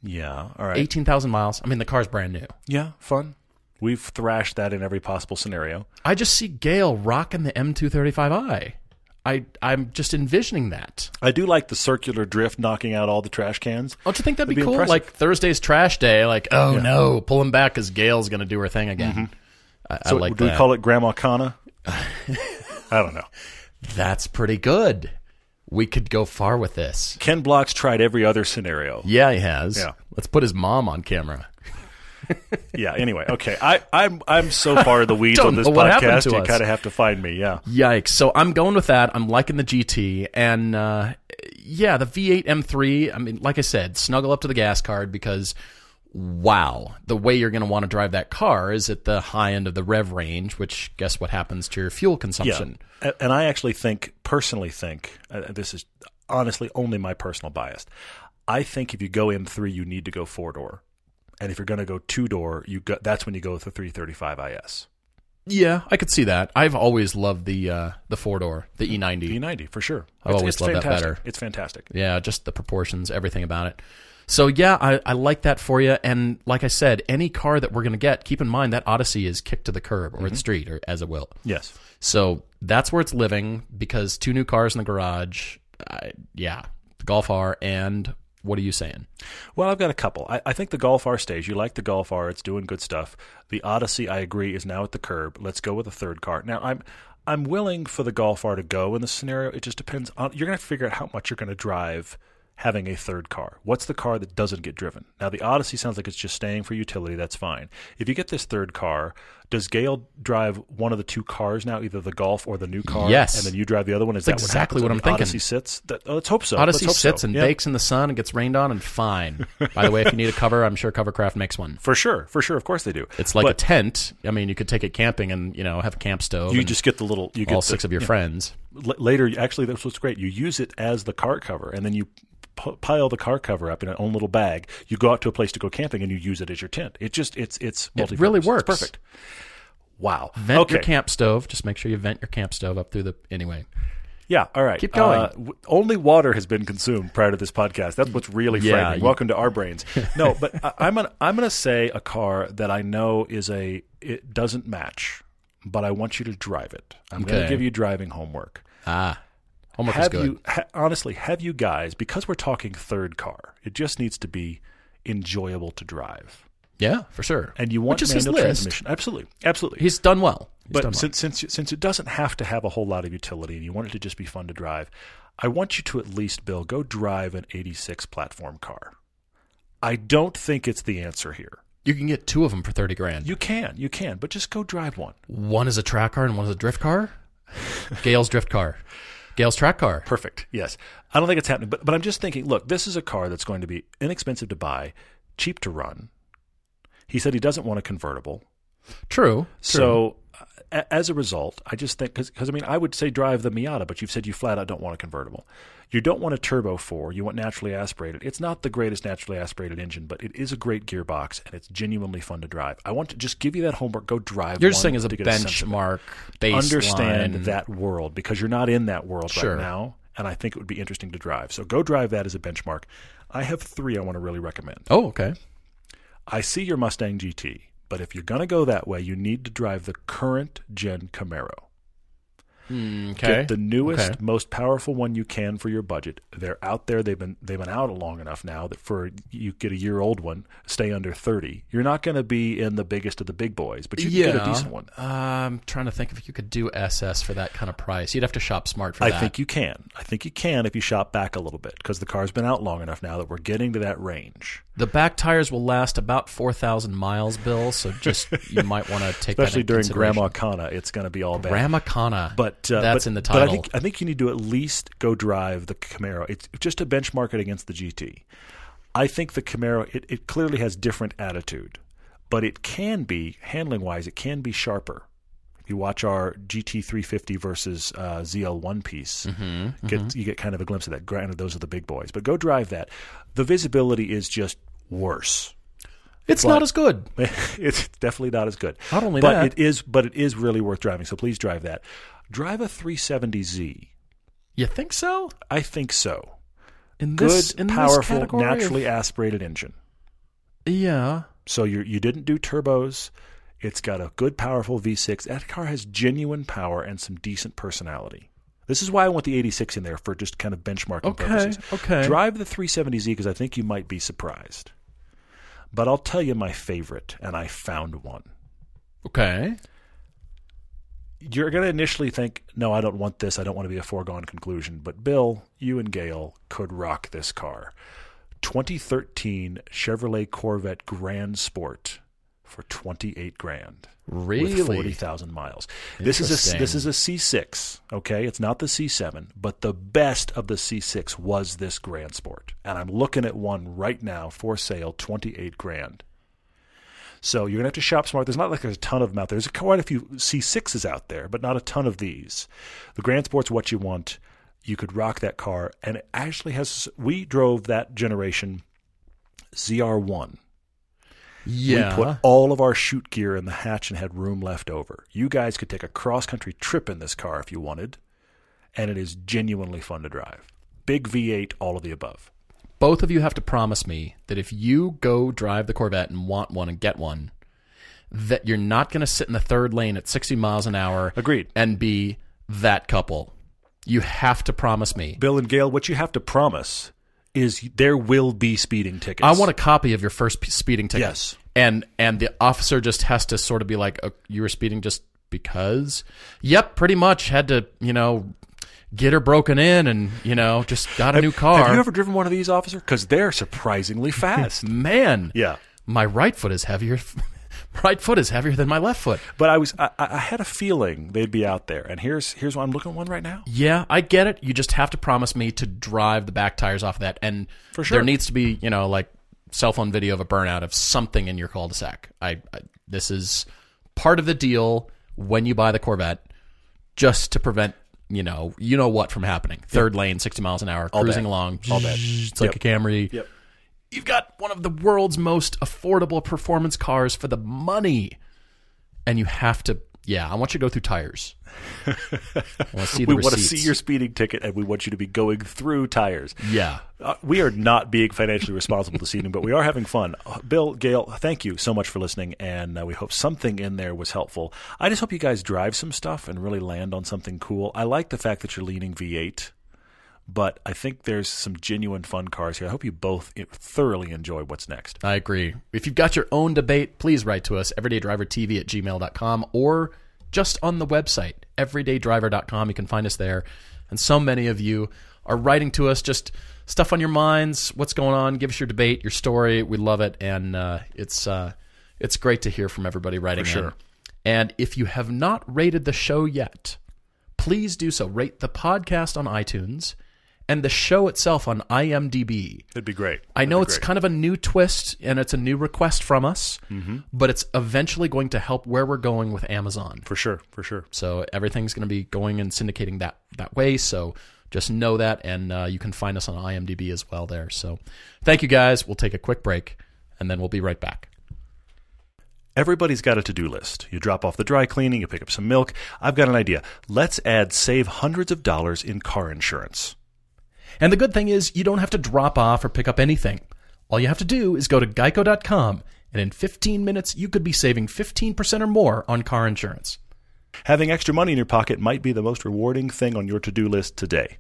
Yeah, all right. eighteen thousand miles. I mean, the car's brand new. Yeah, fun. We've thrashed that in every possible scenario. I just see Gail rocking the M two thirty-five i. I, I'm just envisioning that. I do like the circular drift knocking out all the trash cans. Don't you think that'd, that'd be, be cool? Impressive. Like Thursday's trash day, like, oh, yeah. no, pull him back because Gail's going to do her thing again. Mm-hmm. I, so I like do that. Do we call it Grandma Kana? I don't know. That's pretty good. We could go far with this. Ken Block's tried every other scenario. Yeah, he has. Yeah. Let's put his mom on camera. yeah, anyway. Okay. I, I'm I'm so far in the weeds on this podcast, you kind of have to find me. Yeah. Yikes. So I'm going with that. I'm liking the G T. And, uh, yeah, the V eight M three, I mean, like I said, snuggle up to the gas card because, wow, the way you're going to want to drive that car is at the high end of the rev range, which guess what happens to your fuel consumption. Yeah. And I actually think, personally think, uh, this is honestly only my personal bias, I think if you go M three, you need to go four-door. And if you're going to go two-door, you go, that's when you go with the three thirty-five i s. Yeah, I could see that. I've always loved the uh, the four-door, the E ninety. The E ninety, for sure. I've it's, always it's loved fantastic. that better. It's fantastic. Yeah, just the proportions, everything about it. So, yeah, I, I like that for you. And like I said, any car that we're going to get, keep in mind that Odyssey is kicked to the curb or mm-hmm. the street, or as it will. Yes. So that's where it's living, because two new cars in the garage, I, yeah, the Golf R and... What are you saying? Well, I've got a couple. I, I think the Golf R stays. You like the Golf R. It's doing good stuff. The Odyssey, I agree, is now at the curb. Let's go with a third car. Now, I'm I'm willing for the Golf R to go in this scenario. It just depends on – you're going to have to figure out how much you're going to drive having a third car. What's the car that doesn't get driven? Now, the Odyssey sounds like it's just staying for utility. That's fine. If you get this third car, does Gail drive one of the two cars now, either the Golf or the new car? Yes. And then you drive the other one? Is That's that exactly what, what I'm thinking. Odyssey sits? That, oh, let's hope so. Odyssey hope sits so. and yeah. bakes in the sun and gets rained on and fine. By the way, if you need a cover, I'm sure Covercraft makes one. For sure. For sure. Of course they do. It's like but, a tent. I mean, you could take it camping and, you know, have a camp stove. You just get the little... You all get six the, of your yeah. friends. L- later, actually, that's what's great. You use it as the car cover, and then you... pile the car cover up in an own little bag. You go out to a place to go camping and you use it as your tent. It just it's it's multi-purpose. It really works. It's perfect. Wow. Vent okay. your camp stove. Just make sure you vent your camp stove up through the anyway. Yeah. All right. Keep going. Uh, w- only water has been consumed prior to this podcast. That's what's really yeah, frightening. You... Welcome to our brains. No, but I, I'm gonna I'm gonna say a car that I know is a it doesn't match, but I want you to drive it. I'm okay. gonna give you driving homework. Ah. Homework have is good. You, ha, honestly, have you guys, because we're talking third car, it just needs to be enjoyable to drive. Yeah, for sure. And you want manual transmission. Absolutely. Absolutely. He's done well. He's but done since, well. since since it doesn't have to have a whole lot of utility and you want it to just be fun to drive, I want you to at least, Bill, go drive an eighty-six platform car. I don't think it's the answer here. You can get two of them for thirty grand. You can. You can. But just go drive one. One is a track car and one is a drift car? Gail's drift car. Gail's track car. Perfect. Yes. I don't think it's happening, but but I'm just thinking, look, this is a car that's going to be inexpensive to buy, cheap to run. He said he doesn't want a convertible. True. So true. Uh, as a result, I just think, because I mean, I would say drive the Miata, but you've said you flat out don't want a convertible. You don't want a turbo four. You want naturally aspirated. It's not the greatest naturally aspirated engine, but it is a great gearbox, and it's genuinely fun to drive. I want to just give you that homework. Go drive. You're just saying as a benchmark, baseline. Understand that world, because you're not in that world sure. right now, and I think it would be interesting to drive. So go drive that as a benchmark. I have three I want to really recommend. Oh, okay. I see your Mustang G T, but if you're going to go that way, you need to drive the current gen Camaro. Mm, okay. Get the newest, okay. most powerful one you can for your budget. They're out there. They've been they've been out long enough now that for you get a year old one, stay under thirty. You're not going to be in the biggest of the big boys, but you can yeah. get a decent one. Uh, I'm trying to think if you could do S S for that kind of price. You'd have to shop smart for I that. I think you can. I think you can if you shop back a little bit, because the car's been out long enough now that we're getting to that range. The back tires will last about four thousand miles, Bill, so just you might want to take especially that into during Grandma Kana, it's going to be all bad. Grandma Kana. But Uh, That's but, in the title. But I think, I think you need to at least go drive the Camaro. It's just to benchmark it against the G T. I think the Camaro, it, it clearly has different attitude, but it can be, handling-wise, it can be sharper. You watch our G T three fifty versus uh, Z L one piece, mm-hmm, get, mm-hmm. you get kind of a glimpse of that. Granted, those are the big boys, but go drive that. The visibility is just worse. It's but not as good. It's definitely not as good. Not only but that. It is, but it is really worth driving, so please drive that. Drive a three seventy Z. You think so? I think so. In this, Good, in powerful, this naturally of... aspirated engine. Yeah. So you you didn't do turbos. It's got a good, powerful V six. That car has genuine power and some decent personality. This is why I want the eighty-six in there for just kind of benchmarking okay, purposes. Okay, okay. Drive the three seventy Z because I think you might be surprised. But I'll tell you my favorite, and I found one. Okay. You're going to initially think, no, I don't want this. I don't want to be a foregone conclusion. But Bill, you and Gail could rock this car. twenty thirteen Chevrolet Corvette Grand Sport for twenty-eight grand. Really? With forty thousand miles. This is a this is a C six, okay? It's not the C seven, but the best of the C six was this Grand Sport. And I'm looking at one right now for sale, twenty-eight grand. So you're going to have to shop smart. There's not like there's a ton of them out there. There's quite a few C sixes out there, but not a ton of these. The Grand Sport's what you want. You could rock that car. And it actually has – we drove that generation Z R one. Yeah. We put all of our chute gear in the hatch and had room left over. You guys could take a cross-country trip in this car if you wanted, and it is genuinely fun to drive. Big V eight, all of the above. Both of you have to promise me that if you go drive the Corvette and want one and get one, that you're not going to sit in the third lane at sixty miles an hour Agreed. And be that couple. You have to promise me. Bill and Gail, what you have to promise is there will be speeding tickets. I want a copy of your first speeding ticket. Yes. And and the officer just has to sort of be like, oh, you were speeding just because? Yep, pretty much. Had to, you know, get her broken in and, you know, just got a have, new car. Have you ever driven one of these, officer? Because they're surprisingly fast. Man. Yeah. My right foot is heavier. Right foot is heavier than my left foot. But I was I, I had a feeling they'd be out there. And here's here's why I'm looking at one right now. Yeah, I get it. You just have to promise me to drive the back tires off of that. And for sure. There needs to be, you know, like cell phone video of a burnout of something in your cul-de-sac. I, I this is part of the deal when you buy the Corvette, just to prevent, you know, you know what from happening. Third yep. lane, sixty miles an hour, all cruising bad. Along. All bad. It's yep. like a Camry. Yep. You've got one of the world's most affordable performance cars for the money. And you have to, yeah, I want you to go through tires. I want to see the we receipts. Want to see your speeding ticket, and we want you to be going through tires. Yeah. Uh, we are not being financially responsible this evening, but we are having fun. Uh, Bill, Gail, thank you so much for listening, and uh, we hope something in there was helpful. I just hope you guys drive some stuff and really land on something cool. I like the fact that you're leaning V eight. But I think there's some genuine fun cars here. I hope you both thoroughly enjoy what's next. I agree. If you've got your own debate, please write to us, everyday driver t v at gmail dot com, or just on the website, everyday driver dot com. You can find us there. And so many of you are writing to us, just stuff on your minds, what's going on, give us your debate, your story. We love it, and uh, it's uh, it's great to hear from everybody writing in. For sure. And if you have not rated the show yet, please do so. Rate the podcast on iTunes. And the show itself on I M D B. That'd be great. That'd I know it's great. Kind of a new twist, and it's a new request from us, mm-hmm. but it's eventually going to help where we're going with Amazon. For sure, for sure. So everything's going to be going and syndicating that, that way, so just know that, and uh, you can find us on I M D B as well there. So thank you, guys. We'll take a quick break, and then we'll be right back. Everybody's got a to-do list. You drop off the dry cleaning, you pick up some milk. I've got an idea. Let's add save hundreds of dollars in car insurance. And the good thing is you don't have to drop off or pick up anything. All you have to do is go to geico dot com, and in fifteen minutes, you could be saving fifteen percent or more on car insurance. Having extra money in your pocket might be the most rewarding thing on your to-do list today.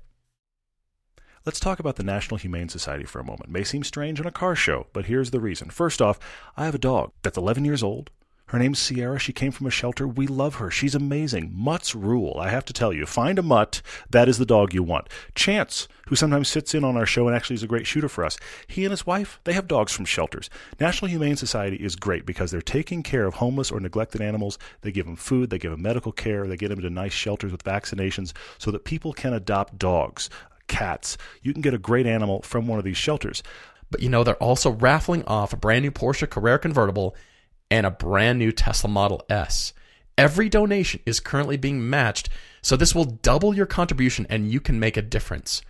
Let's talk about the National Humane Society for a moment. It may seem strange on a car show, but here's the reason. First off, I have a dog that's eleven years old. Her name's Sierra. She came from a shelter. We love her. She's amazing. Mutts rule. I have to tell you, find a mutt. That is the dog you want. Chance, who sometimes sits in on our show and actually is a great shooter for us, he and his wife, they have dogs from shelters. National Humane Society is great because they're taking care of homeless or neglected animals. They give them food. They give them medical care. They get them into nice shelters with vaccinations so that people can adopt dogs, cats. You can get a great animal from one of these shelters. But, you know, they're also raffling off a brand new Porsche Carrera convertible and a brand new Tesla Model S. Every donation is currently being matched, so this will double your contribution and you can make a difference.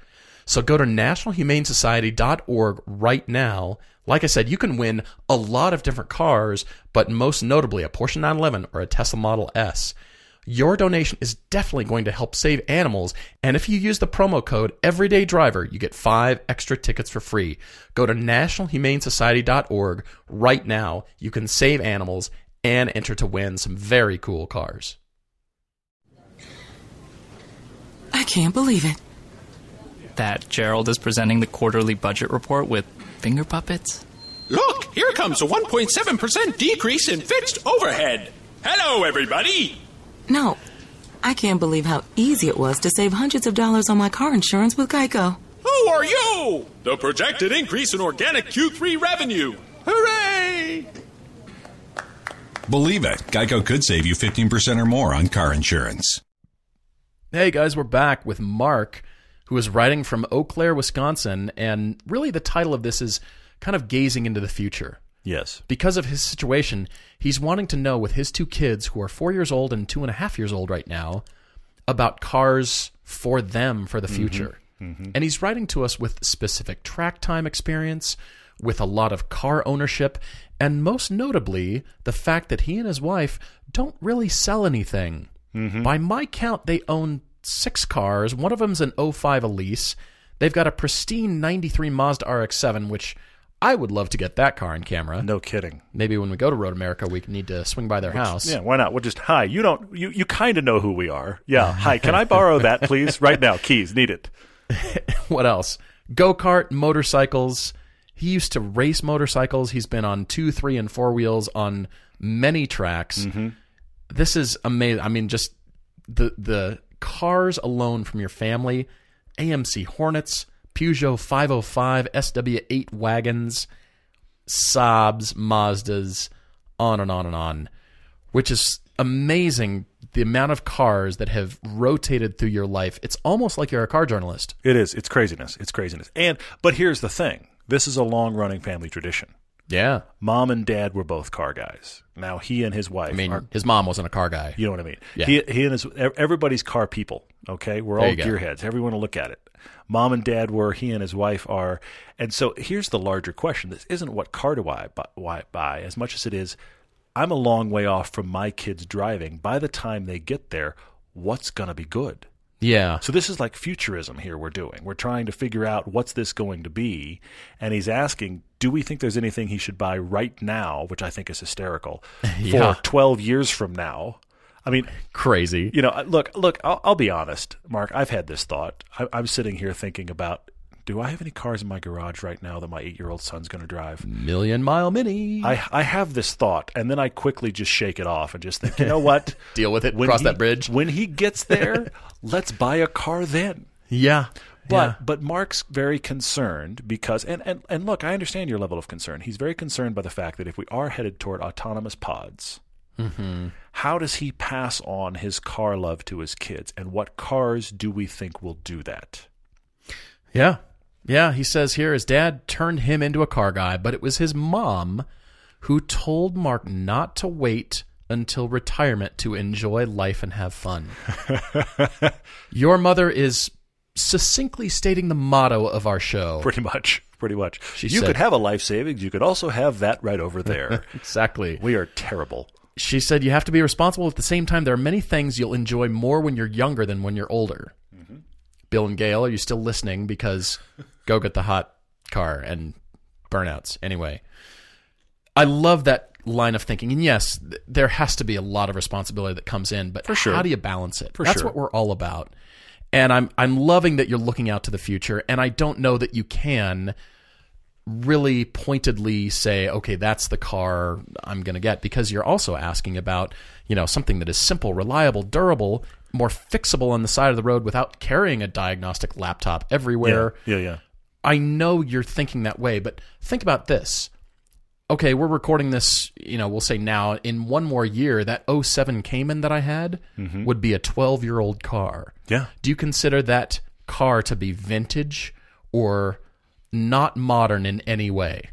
So go to national humane society dot org right now. Like I said, you can win a lot of different cars, but most notably a Porsche nine eleven or a Tesla Model S. Your donation is definitely going to help save animals, and if you use the promo code EverydayDriver, you get five extra tickets for free. Go to national humane society dot org right now. You can save animals and enter to win some very cool cars. I can't believe it. That Gerald is presenting the quarterly budget report with finger puppets? Look, here comes a one point seven percent decrease in fixed overhead. Hello, everybody. No, I can't believe how easy it was to save hundreds of dollars on my car insurance with Geico. Who are you? The projected increase in organic Q three revenue. Hooray! Believe it, Geico could save you fifteen percent or more on car insurance. Hey guys, we're back with Mark, who is writing from Eau Claire, Wisconsin, and really the title of this is kind of gazing into the future. Yes. Because of his situation, he's wanting to know with his two kids, who are four years old and two and a half years old right now, about cars for them for the future. Mm-hmm. Mm-hmm. And he's writing to us with specific track time experience, with a lot of car ownership, and most notably, the fact that he and his wife don't really sell anything. Mm-hmm. By my count, they own six cars. One of them's an oh five Elise. They've got a pristine ninety-three Mazda R X seven, which I would love to get that car in camera. No kidding. Maybe when we go to Road America, we need to swing by their Which, house. Yeah, why not? We'll just, hi, you don't, you, you kind of know who we are. Yeah, hi, can I borrow that, please? Right now, keys, need it. What else? Go-kart, motorcycles. He used to race motorcycles. He's been on two, three, and four wheels on many tracks. Mm-hmm. This is amazing. I mean, just the the cars alone from your family, A M C Hornets, Peugeot five oh five, S W eight wagons, Saabs, Mazdas, on and on and on, which is amazing, the amount of cars that have rotated through your life. It's almost like you're a car journalist. It is. It's craziness. It's craziness. And but here's the thing. This is a long-running family tradition. Yeah. Mom and dad were both car guys. Now he and his wife I mean, are, his mom wasn't a car guy. You know what I mean? Yeah. He, he and his, everybody's car people, okay? We're all gearheads. Go. Everyone will look at it. Mom and dad were, he and his wife are. And so here's the larger question. This isn't what car do I buy, as much as it is, I'm a long way off from my kids driving. By the time they get there, what's going to be good? Yeah. So this is like futurism here we're doing. We're trying to figure out what's this going to be. And he's asking, do we think there's anything he should buy right now, which I think is hysterical, yeah. for twelve years from now? I mean, crazy. You know, look, look. I'll, I'll be honest, Mark. I've had this thought. I, I'm sitting here thinking about, do I have any cars in my garage right now that my eight-year-old son's going to drive? Million Mile Mini. I, I have this thought, and then I quickly just shake it off and just think, you know what? Deal with it, when cross he, that bridge. When he gets there, let's buy a car then. Yeah. But yeah. but Mark's very concerned because, and, and, and look, I understand your level of concern. He's very concerned by the fact that if we are headed toward autonomous pods, mm-hmm. how does he pass on his car love to his kids? And what cars do we think will do that? Yeah. Yeah, he says here his dad turned him into a car guy, but it was his mom who told Mark not to wait until retirement to enjoy life and have fun. Your mother is succinctly stating the motto of our show. Pretty much. Pretty much. She you said, could have a life savings. You could also have that right over there. Exactly. We are terrible. She said you have to be responsible. At the same time, there are many things you'll enjoy more when you're younger than when you're older. Mm-hmm. Bill and Gail, are you still listening? Because... Go get the hot car and burnouts. Anyway, I love that line of thinking. And yes, th- there has to be a lot of responsibility that comes in, but for sure. How do you balance it? For That's sure. what we're all about. And I'm I'm loving that you're looking out to the future, and I don't know that you can really pointedly say, okay, that's the car I'm going to get, because you're also asking about, you know, something that is simple, reliable, durable, more fixable on the side of the road without carrying a diagnostic laptop everywhere. Yeah, yeah, yeah. I know you're thinking that way, but think about this. Okay, we're recording this, you know, we'll say now, in one more year, that oh seven Cayman that I had mm-hmm. would be a twelve-year-old car. Yeah. Do you consider that car to be vintage or not modern in any way?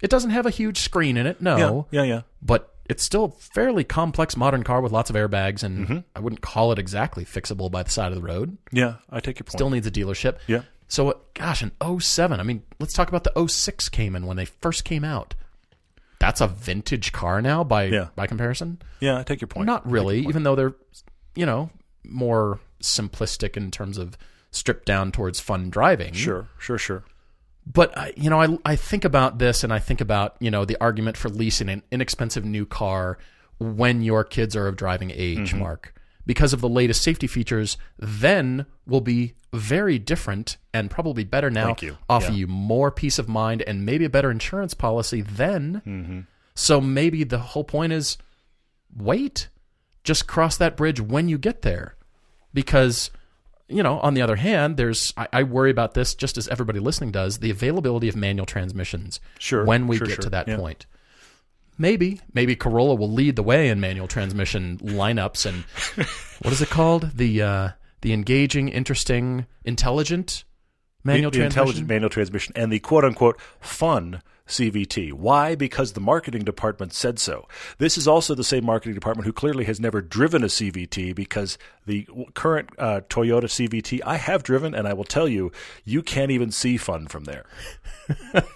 It doesn't have a huge screen in it, no. Yeah, yeah, yeah. But it's still a fairly complex modern car with lots of airbags, and mm-hmm. I wouldn't call it exactly fixable by the side of the road. Yeah, I take your point. Still needs a dealership. Yeah. So, gosh, an oh seven. I mean, let's talk about the oh six Cayman when they first came out. That's a vintage car now by yeah. by comparison. Yeah, I take your point. Not really, point. Even though they're, you know, more simplistic in terms of stripped down towards fun driving. Sure, sure, sure. But, I, you know, I I think about this, and I think about, you know, the argument for leasing an inexpensive new car when your kids are of driving age, mm-hmm. Mark. Because of the latest safety features, then will be very different and probably better now. Thank you. Offer yeah. you more peace of mind and maybe a better insurance policy then. Mm-hmm. So maybe the whole point is, wait, just cross that bridge when you get there. Because, you know, on the other hand, there's I, I worry about this just as everybody listening does, the availability of manual transmissions sure, when we sure, get sure. to that yeah. point. Maybe. Maybe Corolla will lead the way in manual transmission lineups and what is it called? The uh, the engaging, interesting, intelligent? manual the, the transmission. Intelligent manual transmission and the quote-unquote fun C V T. Why? Because the marketing department said so. This is also the same marketing department who clearly has never driven a C V T, because the current uh, Toyota C V T I have driven, and I will tell you, you can't even see fun from there.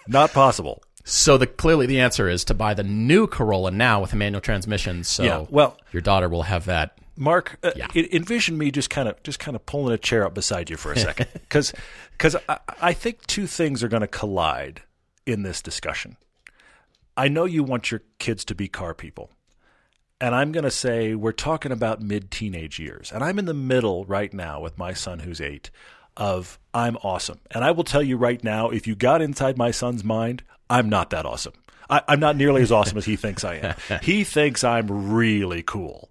Not possible. So the, clearly the answer is to buy the new Corolla now with a manual transmission, so yeah, well, your daughter will have that. Mark, uh, yeah. envision me just kind of just kind of pulling a chair up beside you for a second, because I, I think two things are going to collide in this discussion. I know you want your kids to be car people, and I'm going to say we're talking about mid-teenage years, and I'm in the middle right now with my son who's eight of I'm awesome. And I will tell you right now, if you got inside my son's mind, I'm not that awesome. I, I'm not nearly as awesome as he thinks I am. He thinks I'm really cool.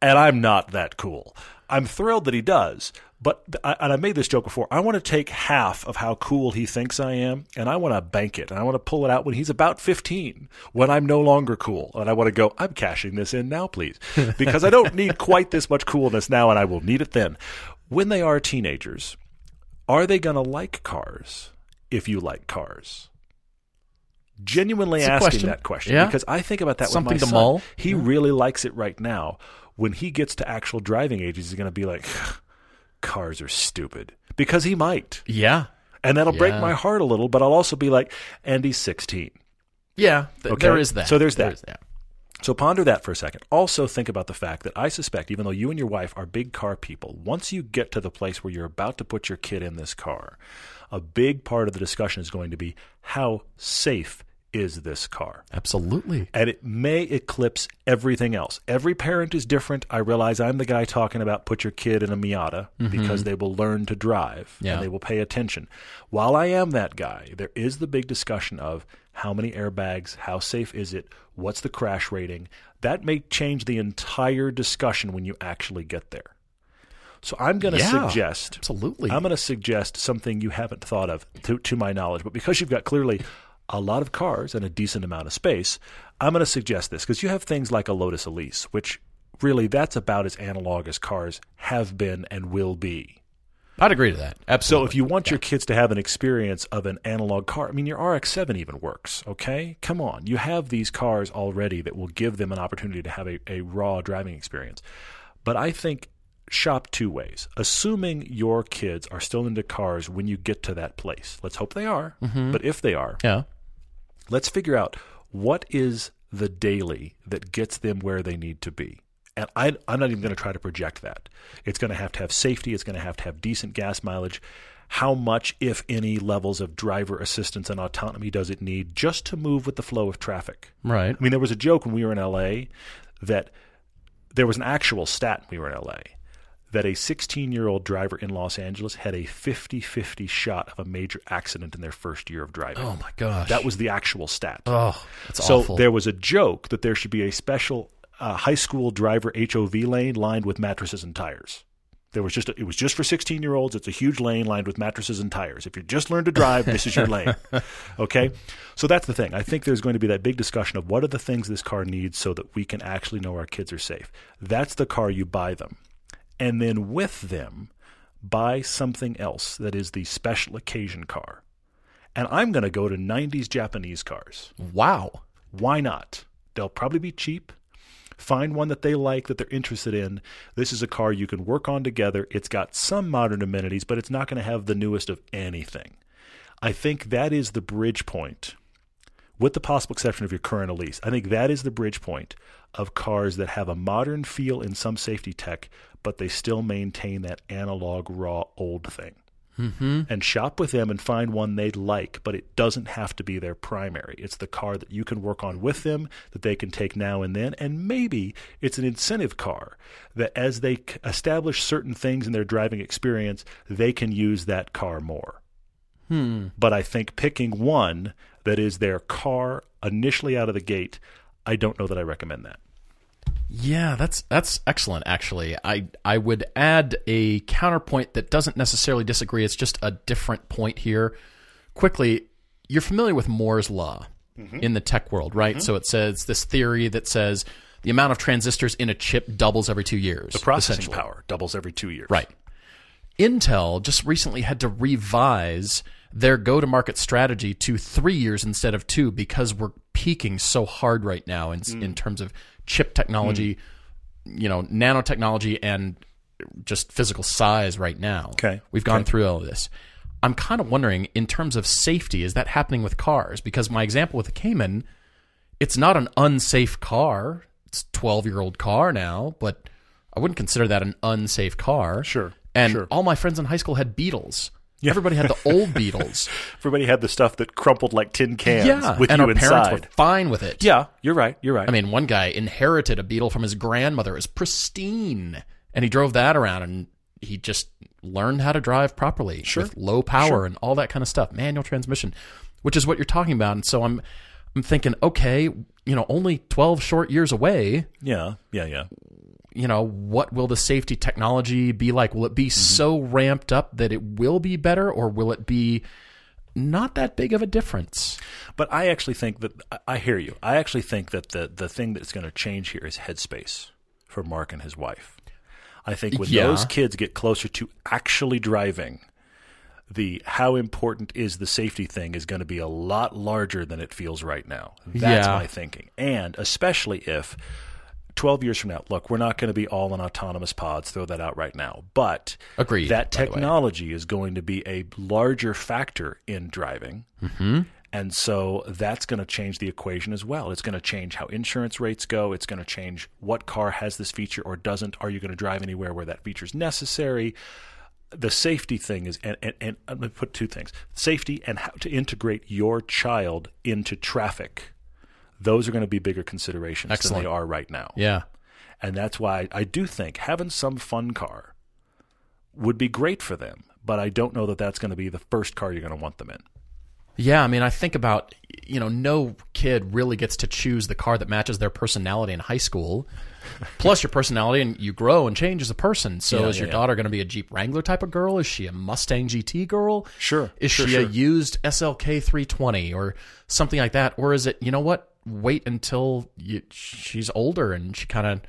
And I'm not that cool. I'm thrilled that he does, but and I made this joke before. I want to take half of how cool he thinks I am, and I want to bank it, and I want to pull it out when he's about fifteen, when I'm no longer cool, and I want to go, I'm cashing this in now, please, because I don't need quite this much coolness now, and I will need it then. When they are teenagers, are they going to like cars if you like cars? Genuinely asking question. that question yeah. because I think about that Something with my to son. Mull. He yeah. really likes it right now. When he gets to actual driving age, he's going to be like, cars are stupid, because he might. Yeah. And that'll yeah. break my heart a little, but I'll also be like, and he's sixteen. Yeah, th- okay? there is that. So there's that. There is that. So ponder that for a second. Also think about the fact that I suspect, even though you and your wife are big car people, once you get to the place where you're about to put your kid in this car, a big part of the discussion is going to be how safe is this car? Absolutely. And it may eclipse everything else. Every parent is different. I realize I'm the guy talking about put your kid in a Miata mm-hmm. because they will learn to drive yeah. and they will pay attention. While I am that guy, there is the big discussion of how many airbags, how safe is it, what's the crash rating. That may change the entire discussion when you actually get there. So I'm going to yeah, suggest absolutely. I'm going to suggest something you haven't thought of to, to my knowledge, but because you've got clearly a lot of cars and a decent amount of space, I'm going to suggest this, because you have things like a Lotus Elise, which really that's about as analog as cars have been and will be. I'd agree to that. Absolutely. So if you want yeah. your kids to have an experience of an analog car, I mean, your R X seven even works, okay? Come on. You have these cars already that will give them an opportunity to have a, a raw driving experience. But I think shop two ways. Assuming your kids are still into cars when you get to that place. Let's hope they are. Mm-hmm. But if they are, yeah. let's figure out what is the daily that gets them where they need to be. And I, I'm not even going to try to project that. It's going to have to have safety. It's going to have to have decent gas mileage. How much, if any, levels of driver assistance and autonomy does it need just to move with the flow of traffic? Right. I mean, there was a joke when we were in L A that there was an actual stat when we were in L A that a sixteen-year-old driver in Los Angeles had a fifty-fifty shot of a major accident in their first year of driving. Oh, my gosh. That was the actual stat. Oh, that's so awful. So there was a joke that there should be a special uh, high school driver H O V lane lined with mattresses and tires. There was just a, it was just for sixteen-year-olds. It's a huge lane lined with mattresses and tires. If you just learn to drive, this is your lane. Okay? So that's the thing. I think there's going to be that big discussion of what are the things this car needs so that we can actually know our kids are safe. That's the car you buy them. And then with them, buy something else that is the special occasion car. And I'm going to go to nineties Japanese cars. Wow. Why not? They'll probably be cheap. Find one that they like, that they're interested in. This is a car you can work on together. It's got some modern amenities, but it's not going to have the newest of anything. I think that is the bridge point, with the possible exception of your current Elise. I think that is the bridge point of cars that have a modern feel in some safety tech, but they still maintain that analog, raw, old thing. Mm-hmm. And shop with them and find one they'd like, but it doesn't have to be their primary. It's the car that you can work on with them, that they can take now and then, and maybe it's an incentive car that as they establish certain things in their driving experience, they can use that car more. Hmm. But I think picking one that is their car initially out of the gate, I don't know that I recommend that. Yeah, that's that's excellent, actually. I, I would add a counterpoint that doesn't necessarily disagree. It's just a different point here. Quickly, you're familiar with Moore's Law mm-hmm. in the tech world, right? Mm-hmm. So it says this theory that says the amount of transistors in a chip doubles every two years. The processing power doubles every two years. Right. Intel just recently had to revise their go-to-market strategy to three years instead of two because we're peaking so hard right now in, mm. in terms of chip technology, mm. you know, nanotechnology, and just physical size right now. Okay. We've gone okay. through all of this. I'm kind of wondering, in terms of safety, is that happening with cars? Because my example with the Cayman, it's not an unsafe car. It's a twelve-year-old car now, but I wouldn't consider that an unsafe car. Sure. And sure. all my friends in high school had Beetles. Yeah. Everybody had the old Beetles. Everybody had the stuff that crumpled like tin cans yeah. with and you inside. And our parents were fine with it. Yeah, you're right. You're right. I mean, one guy inherited a Beetle from his grandmother. It was pristine. And he drove that around, and he just learned how to drive properly sure. with low power sure. and all that kind of stuff. Manual transmission, which is what you're talking about. And so I'm I'm thinking, okay, you know, only twelve short years away. Yeah, yeah, yeah. You know, what will the safety technology be like? Will it be mm-hmm. so ramped up that it will be better, or will it be not that big of a difference? But I actually think that – I hear you. I actually think that the, the thing that's going to change here is headspace for Mark and his wife. I think when yeah. those kids get closer to actually driving, the how important is the safety thing is going to be a lot larger than it feels right now. That's yeah. my thinking. And especially if twelve years from now, look, we're not going to be all in autonomous pods, throw that out right now. But Agreed, that technology is going to be a larger factor in driving. Mm-hmm. And so that's going to change the equation as well. It's going to change how insurance rates go. It's going to change what car has this feature or doesn't. Are you going to drive anywhere where that feature is necessary? The safety thing is, and, and, and I'm going to put two things, safety and how to integrate your child into traffic. Those are going to be bigger considerations Excellent. than they are right now. Yeah. And that's why I do think having some fun car would be great for them, but I don't know that that's going to be the first car you're going to want them in. Yeah, I mean, I think about, you know, no kid really gets to choose the car that matches their personality in high school. Plus your personality, and you grow and change as a person. So yeah, is yeah, your yeah. daughter going to be a Jeep Wrangler type of girl? Is she a Mustang G T girl? Sure. Is sure, she sure. a used S L K three twenty or something like that? Or is it, you know what, wait until you, she's older and she kind of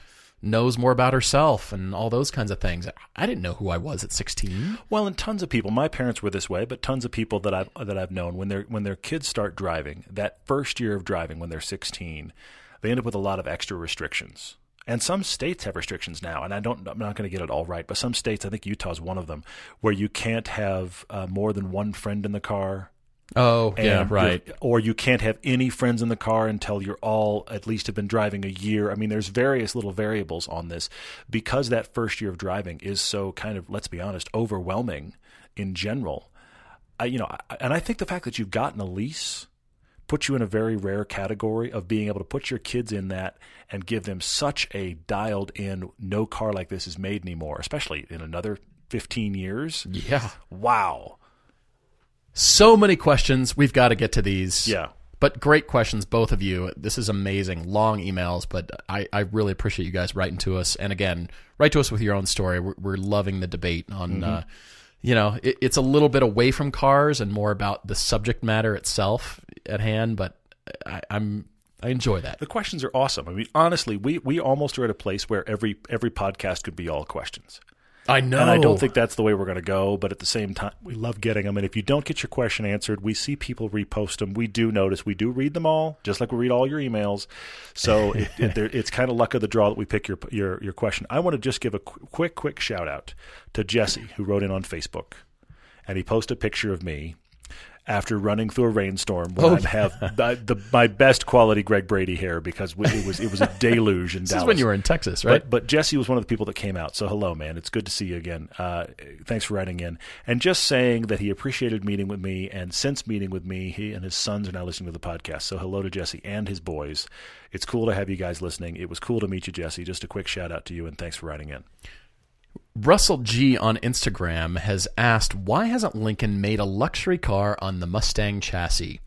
knows more about herself and all those kinds of things. I didn't know who I was at sixteen. Well, and tons of people, my parents were this way, but tons of people that I've that I've known, when their when their kids start driving, that first year of driving when they're sixteen, they end up with a lot of extra restrictions. And some states have restrictions now, and I don't, I'm not going to get it all right, but some states, I think Utah's one of them, where you can't have uh, more than one friend in the car. Oh, and yeah, right. Or you can't have any friends in the car until you're all at least have been driving a year. I mean, there's various little variables on this because that first year of driving is so kind of, let's be honest, overwhelming in general. I, you know, I, and I think the fact that you've gotten a lease puts you in a very rare category of being able to put your kids in that and give them such a dialed in, no car like this is made anymore, especially in another fifteen years. Yeah. Wow. So many questions. We've got to get to these. Yeah. But great questions, both of you. This is amazing. Long emails, but I, I really appreciate you guys writing to us. And again, write to us with your own story. We're, we're loving the debate on, mm-hmm. uh, you know, it, it's a little bit away from cars and more about the subject matter itself at hand, but I, I'm... I enjoy that. The questions are awesome. I mean, honestly, we, we almost are at a place where every every podcast could be all questions. I know. And I don't think that's the way we're going to go, but at the same time, we love getting them. And if you don't get your question answered, we see people repost them. We do notice. We do read them all, just like we read all your emails. So it, it, it's kind of luck of the draw that we pick your your, your question. I want to just give a qu- quick, quick shout out to Jesse, who wrote in on Facebook. And he posted a picture of me after running through a rainstorm when oh. I have the, the, my best quality Greg Brady hair because it was it was a deluge in this Dallas. This is when you were in Texas, right? But, but Jesse was one of the people that came out. So hello, man. It's good to see you again. Uh, thanks for writing in. And just saying that he appreciated meeting with me, and since meeting with me, he and his sons are now listening to the podcast. So hello to Jesse and his boys. It's cool to have you guys listening. It was cool to meet you, Jesse. Just a quick shout out to you, and thanks for writing in. Russell G on Instagram has asked, why hasn't Lincoln made a luxury car on the Mustang chassis?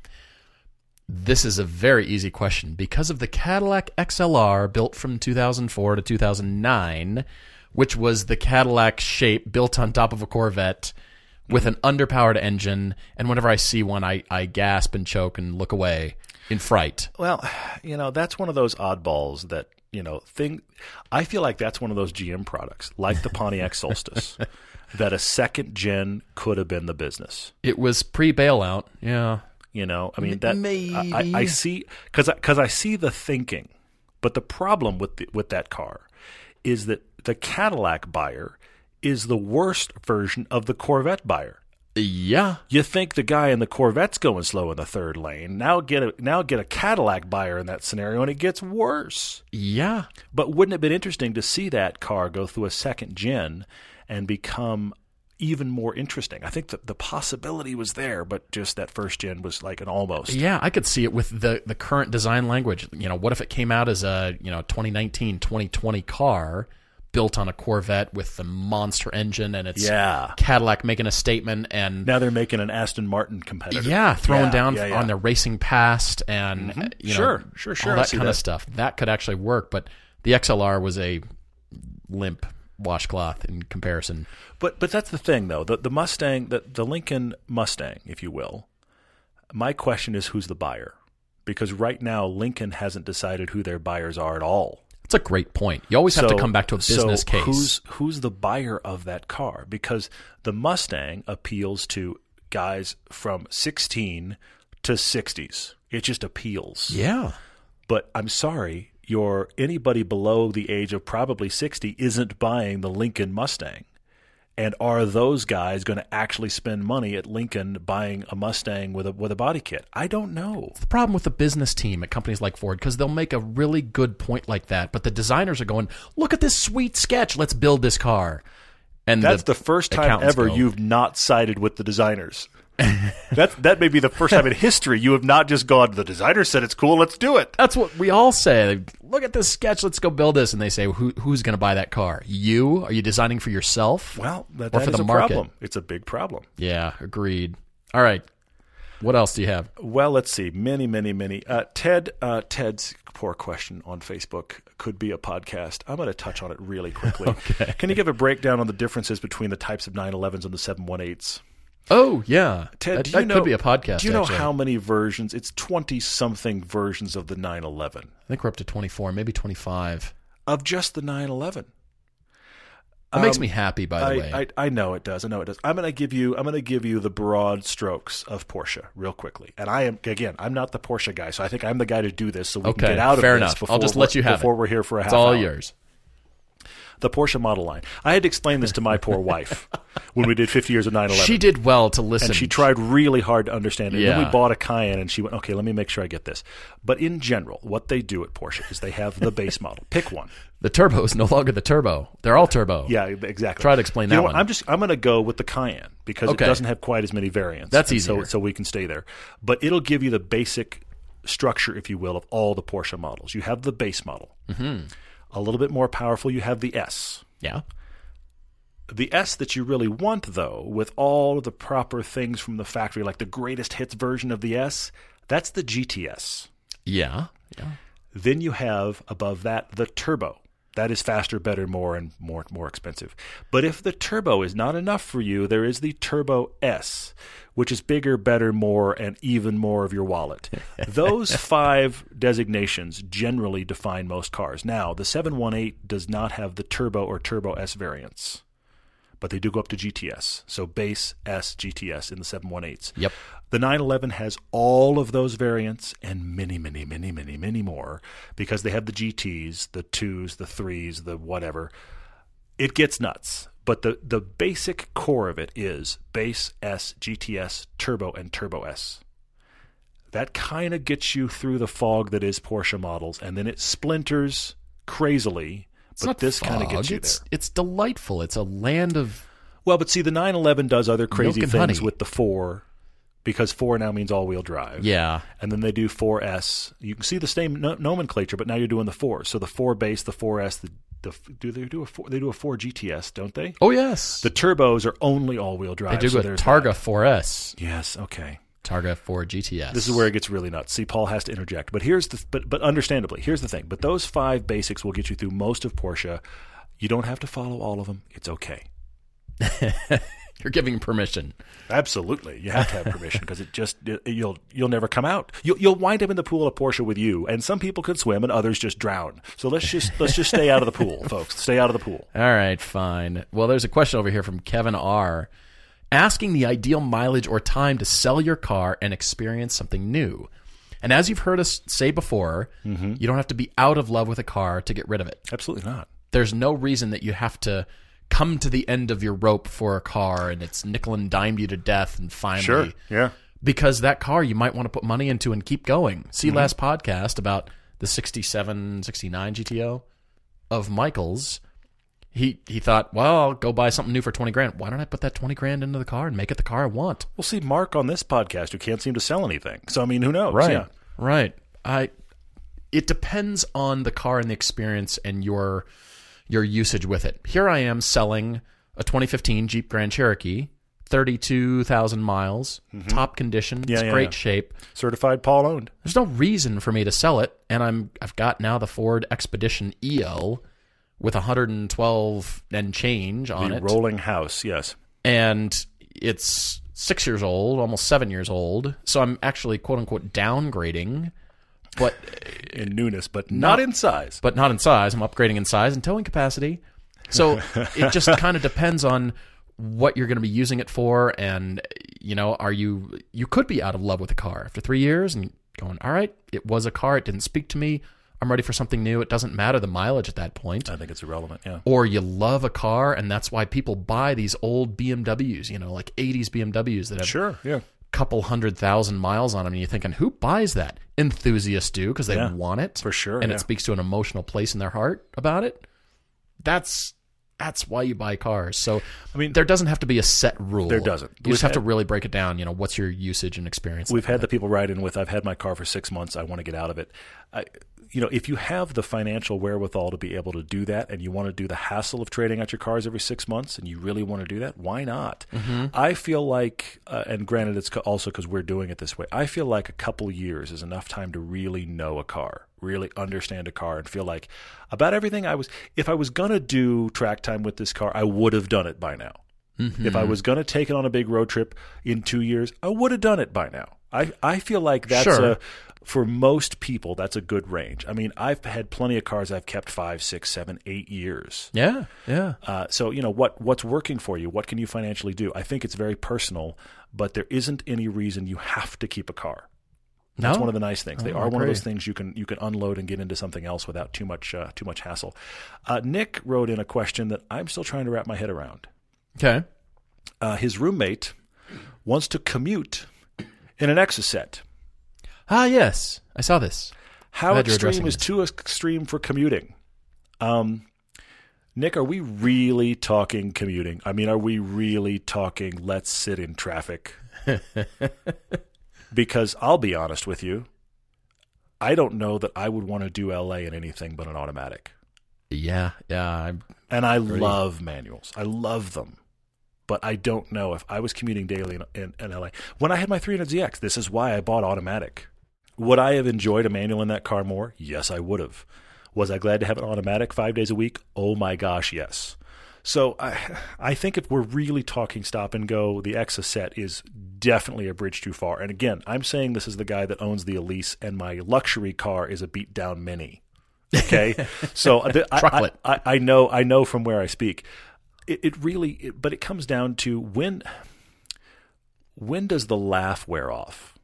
This is a very easy question. Because of the Cadillac X L R built from two thousand four to two thousand nine, which was the Cadillac shape built on top of a Corvette with mm-hmm. an underpowered engine, and whenever I see one, I, I gasp and choke and look away in fright. Well, you know, that's one of those oddballs that, you know, thing. I feel like that's one of those G M products, like the Pontiac Solstice, that a second gen could have been the business. It was pre-bailout, yeah. You know, I mean, that Maybe. I, I see, because I, because I see the thinking, but the problem with the, with that car is that the Cadillac buyer is the worst version of the Corvette buyer. Yeah, you think the guy in the Corvette's going slow in the third lane. Now get a now get a Cadillac buyer in that scenario, and it gets worse. Yeah, but wouldn't it have been interesting to see that car go through a second gen and become even more interesting? I think that the possibility was there, but just that first gen was like an almost. Yeah, I could see it with the the current design language. You know, what if it came out as a, you know, twenty nineteen, twenty twenty car, built on a Corvette with the monster engine, and it's yeah. Cadillac making a statement, and now they're making an Aston Martin competitor. Yeah, throwing yeah, down yeah, yeah. on their racing past, and mm-hmm. you know, sure, sure, sure, all that kind that. of stuff. That could actually work, but the X L R was a limp washcloth in comparison. But but that's the thing, though. The the Mustang, the, the Lincoln Mustang, if you will, my question is, who's the buyer? Because right now, Lincoln hasn't decided who their buyers are at all. That's a great point. You always so, have to come back to a business so case. Who's who's the buyer of that car? Because the Mustang appeals to guys from sixteen to sixties. It just appeals. Yeah. But I'm sorry, your anybody below the age of probably sixty isn't buying the Lincoln Mustang. And are those guys going to actually spend money at Lincoln buying a Mustang with a with a body kit? I don't know. It's the problem with the business team at companies like Ford, because they'll make a really good point like that, but the designers are going, look at this sweet sketch. Let's build this car. And that's the, the first time ever go, you've not sided with the designers. That's, that may be the first time in history you have not just gone, the designer said it's cool, let's do it. That's what we all say. Look at this sketch, let's go build this. And they say, Who, who's going to buy that car? You? Are you designing for yourself? Well, that, that or for is the a market? problem. It's a big problem. Yeah, agreed. All right. What else do you have? Well, let's see. Many, many, many. Uh, Ted, uh, Ted's poor question on Facebook could be a podcast. I'm going to touch on it really quickly. Okay. Can you give a breakdown on the differences between the types of nine elevens and the seven eighteen eights? Oh, yeah. Ted, that, do you that know, could be a podcast. Do you know actually. how many versions? It's twenty-something versions of the nine eleven. I think we're up to twenty-four, maybe twenty-five. Of just the nine eleven. It um, makes me happy, by the I, way. I, I know it does. I know it does. I'm going to give you I'm going to give you the broad strokes of Porsche real quickly. And I am, again, I'm not the Porsche guy, so I think I'm the guy to do this so we okay, can get out fair of this enough. Before, I'll just let you have before it. we're here for a half hour. It's all hour. yours. The Porsche model line. I had to explain this to my poor wife when we did fifty years of nine eleven. She did well to listen. And she tried really hard to understand it. Yeah. And then we bought a Cayenne, and she went, okay, let me make sure I get this. But in general, what they do at Porsche is they have the base model. Pick one. The turbo is no longer the turbo. They're all turbo. Yeah, exactly. Try to explain that you know one. I'm just I'm going to go with the Cayenne because okay. it doesn't have quite as many variants. That's easier. So, so we can stay there. But it'll give you the basic structure, if you will, of all the Porsche models. You have the base model. Mm-hmm. A little bit more powerful, you have the S. Yeah. The S that you really want, though, with all the proper things from the factory, like the greatest hits version of the S, that's the G T S. Yeah. Yeah. Then you have, above that, the turbo. That is faster, better, more, and more, more expensive. But if the turbo is not enough for you, there is the Turbo S, which is bigger, better, more, and even more of your wallet. Those five designations generally define most cars. Now, the seven eighteen does not have the turbo or Turbo S variants, but they do go up to G T S. So base S, G T S in the seven eighteen s. Yep. The nine eleven has all of those variants and many, many, many, many, many more because they have the G Ts, the twos, the threes, the whatever. It gets nuts. But the, the basic core of it is base S, G T S, turbo, and turbo S. That kind of gets you through the fog that is Porsche models, and then it splinters crazily. It's but this kind of gets you it's, there. It's delightful. It's a land of well, but see, the nine eleven does other crazy things honey. with the four, because four now means all-wheel drive. Yeah, and then they do four S. You can see the same no- nomenclature, but now you're doing the four. So the four base, the four S, the, the do they do a four? They do a four G T S, don't they? Oh yes. The turbos are only all-wheel drive. They do so a Targa that. four S. Yes. Okay. Targa four G T S. This is where it gets really nuts. See, Paul has to interject. But here's the but but understandably, here's the thing. But those five basics will get you through most of Porsche. You don't have to follow all of them. It's okay. you're giving permission. Absolutely, you have to have permission because it just it, you'll you'll never come out. You'll you'll wind up in the pool of Porsche with you, and some people can swim and others just drown. So let's just let's just stay out of the pool, folks. Stay out of the pool. All right, fine. Well, there's a question over here from Kevin R. asking the ideal mileage or time to sell your car and experience something new. And as you've heard us say before, mm-hmm. you don't have to be out of love with a car to get rid of it. Absolutely not. There's no reason that you have to come to the end of your rope for a car and it's nickel and dimed you to death and finally. Sure, yeah. Because that car you might want to put money into and keep going. See mm-hmm. last podcast about the sixty-seven, sixty-nine G T O of Michael's. He he thought, well, I'll go buy something new for twenty grand. Why don't I put that twenty grand into the car and make it the car I want? We'll see Mark on this podcast who can't seem to sell anything. So, I mean, who knows? Right, yeah. right. I. It depends on the car and the experience and your your usage with it. Here I am selling a twenty fifteen Jeep Grand Cherokee, thirty-two thousand miles, mm-hmm. top condition, yeah, it's yeah, great yeah. shape. Certified Paul owned. There's no reason for me to sell it, and I'm, I've got now the Ford Expedition E L, with one hundred twelve and change on it. The rolling house, yes. And it's six years old, almost seven years old. So I'm actually, quote unquote, downgrading. But in newness, but not, not in size. But not in size. I'm upgrading in size and towing capacity. So it just kind of depends on what you're going to be using it for. And, you know, are you, you could be out of love with a car after three years and going, all right, it was a car. It didn't speak to me. I'm ready for something new. It doesn't matter the mileage at that point. I think it's irrelevant, yeah. Or you love a car, and that's why people buy these old B M Ws, you know, like eighties B M Ws that have sure, yeah. a couple hundred thousand miles on them, and you're thinking, who buys that? Enthusiasts do, because they yeah, want it. For sure, And yeah. it speaks to an emotional place in their heart about it. That's... That's why you buy cars. So I mean, there doesn't have to be a set rule. There doesn't. You we've just have had, to really break it down. You know, what's your usage and experience? We've like had that. The people write in with, I've had my car for six months. I want to get out of it. I, you know, if you have the financial wherewithal to be able to do that and you want to do the hassle of trading out your cars every six months and you really want to do that, why not? Mm-hmm. I feel like, uh, and granted, it's also because we're doing it this way. I feel like a couple years is enough time to really know a car. Really understand a car and feel like about everything I was, if I was going to do track time with this car, I would have done it by now. Mm-hmm. If I was going to take it on a big road trip in two years, I would have done it by now. I, I feel like that's sure. a, for most people, that's a good range. I mean, I've had plenty of cars I've kept five, six, seven, eight years. Yeah, yeah. Uh, so, you know, what what's working for you? What can you financially do? I think it's very personal, but there isn't any reason you have to keep a car. That's no? one of the nice things. They oh, are one of those things you can you can unload and get into something else without too much uh, too much hassle. Uh, Nick wrote in a question that I'm still trying to wrap my head around. Okay. Uh, his roommate wants to commute in an X S set. Ah, yes. I saw this. How extreme is this. Too extreme for commuting? Um, Nick, are we really talking commuting? I mean, are we really talking let's sit in traffic? Because I'll be honest with you, I don't know that I would want to do L A in anything but an automatic. Yeah, yeah. I'm and I pretty... love manuals. I love them. But I don't know if I was commuting daily in, in, in L A. When I had my three hundred Z X, this is why I bought automatic. Would I have enjoyed a manual in that car more? Yes, I would have. Was I glad to have an automatic five days a week? Oh my gosh, yes. So I, I think if we're really talking stop and go, the X S set is definitely a bridge too far. And again, I'm saying this is the guy that owns the Elise, and my luxury car is a beat down Mini. Okay, so the, I, I, I know I know from where I speak. It, it really, it, but it comes down to when when does the laugh wear off?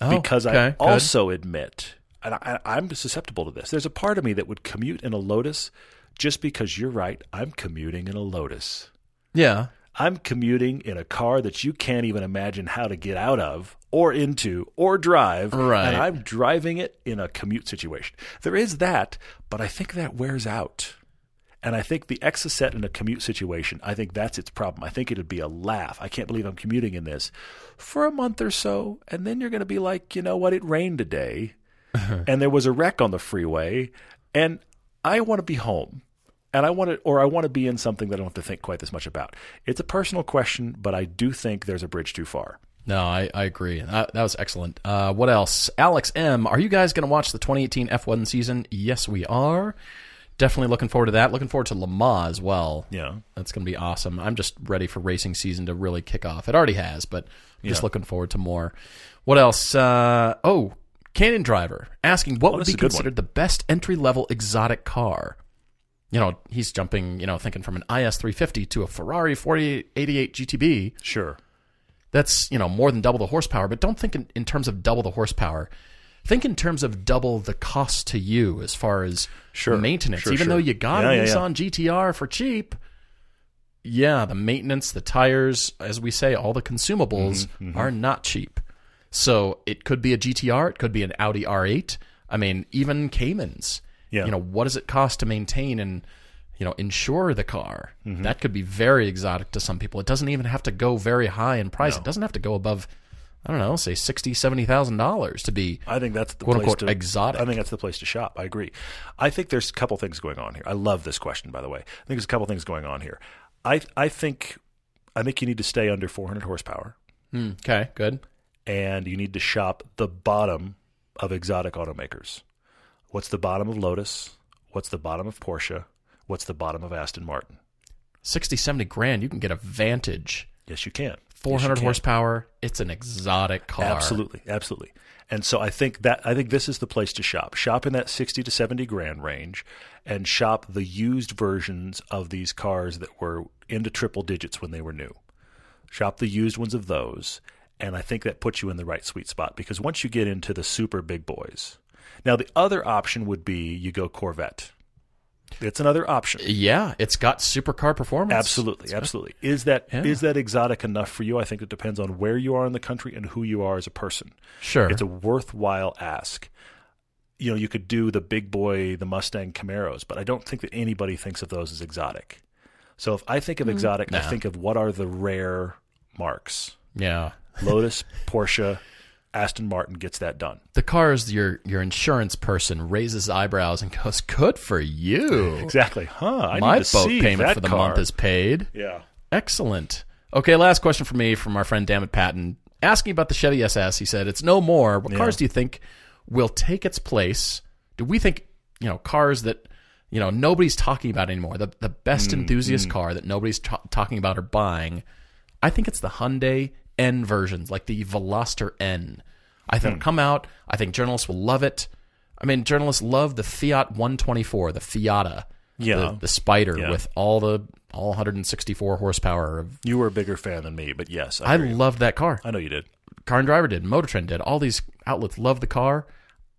Oh, because okay, I good. also admit, and I, I'm susceptible to this. There's a part of me that would commute in a Lotus. Just because you're right, I'm commuting in a Lotus. Yeah. I'm commuting in a car that you can't even imagine how to get out of or into or drive. Right. And I'm driving it in a commute situation. There is that, but I think that wears out. And I think the X S set in a commute situation, I think that's its problem. I think it would be a laugh. I can't believe I'm commuting in this for a month or so. And then you're going to be like, you know what? It rained today and there was a wreck on the freeway. And I want to be home, and I want to, or I want to be in something that I don't have to think quite this much about. It's a personal question, but I do think there's a bridge too far. No, I, I agree. Uh, that was excellent. Uh, what else? Alex M., are you guys going to watch the twenty eighteen F one season? Yes, we are. definitely looking forward to that. Looking forward to Le Mans as well. Yeah. That's going to be awesome. I'm just ready for racing season to really kick off. It already has, but I'm just yeah. looking forward to more. What else? Uh, oh, Canyon Driver asking what oh, would be considered the best entry-level exotic car. You know, he's jumping, you know, thinking from an I S three fifty to a Ferrari forty-eight eighty-eight G T B. Sure. That's, you know, more than double the horsepower, but don't think in, in terms of double the horsepower. Think in terms of double the cost to you as far as sure. maintenance. Sure, Even sure. though you got yeah, a yeah, Nissan yeah. G T R for cheap, yeah, the maintenance, the tires, as we say, all the consumables mm-hmm, mm-hmm. are not cheap. So it could be a G T R. It could be an Audi R eight. I mean, even Caymans. Yeah. You know, what does it cost to maintain and, you know, insure the car? Mm-hmm. That could be very exotic to some people. It doesn't even have to go very high in price. No. It doesn't have to go above, I don't know, say sixty thousand dollars, seventy thousand dollars to be, I think that's the quote, place unquote, to, exotic. I think that's the place to shop. I agree. I think there's a couple things going on here. I love this question, by the way. I think there's a couple things going on here. I I think I think you need to stay under four hundred horsepower. Mm, okay, good. And you need to shop the bottom of exotic automakers. What's the bottom of Lotus? What's the bottom of Porsche? What's the bottom of Aston Martin? sixty, seventy grand, you can get a Vantage. Yes, you can. four hundred yes, you can. Horsepower, it's an exotic car. Absolutely, absolutely. And so I think that I think this is the place to shop. Shop in that sixty to seventy grand range and shop the used versions of these cars that were into triple digits when they were new. Shop the used ones of those, and I think that puts you in the right sweet spot, because once you get into the super big boys. Now, the other option would be you go Corvette. It's another option. Yeah, it's got supercar performance. Absolutely, absolutely. Is that yeah. is that exotic enough for you? I think it depends on where you are in the country and who you are as a person. Sure. It's a worthwhile ask. You know, you could do the big boy, the Mustang Camaros, but I don't think that anybody thinks of those as exotic. So if I think of mm-hmm. exotic, nah. I think of what are the rare marques. Yeah. Lotus, Porsche, Aston Martin gets that done. The cars your your insurance person raises eyebrows and goes, "Good for you." Exactly. Huh. I My need to boat see payment that for the car. Month is paid. Yeah. Excellent. Okay, last question for me from our friend Dammit Patton. Asking about the Chevy S S, he said, "It's no more. What yeah. cars do you think will take its place? Do we think, you know, cars that, you know, nobody's talking about anymore, the the best mm, enthusiast mm. car that nobody's t- talking about or buying?" I think it's the Hyundai N versions, like the Veloster N. I think hmm. it'll come out. I think journalists will love it. I mean, journalists love the Fiat one twenty-four, the Fiata, yeah. the, the Spider yeah. with all the all one hundred sixty-four horsepower. Of, you were a bigger fan than me, but yes. I, I loved that car. I know you did. Car and Driver did. Motor Trend did. All these outlets love the car.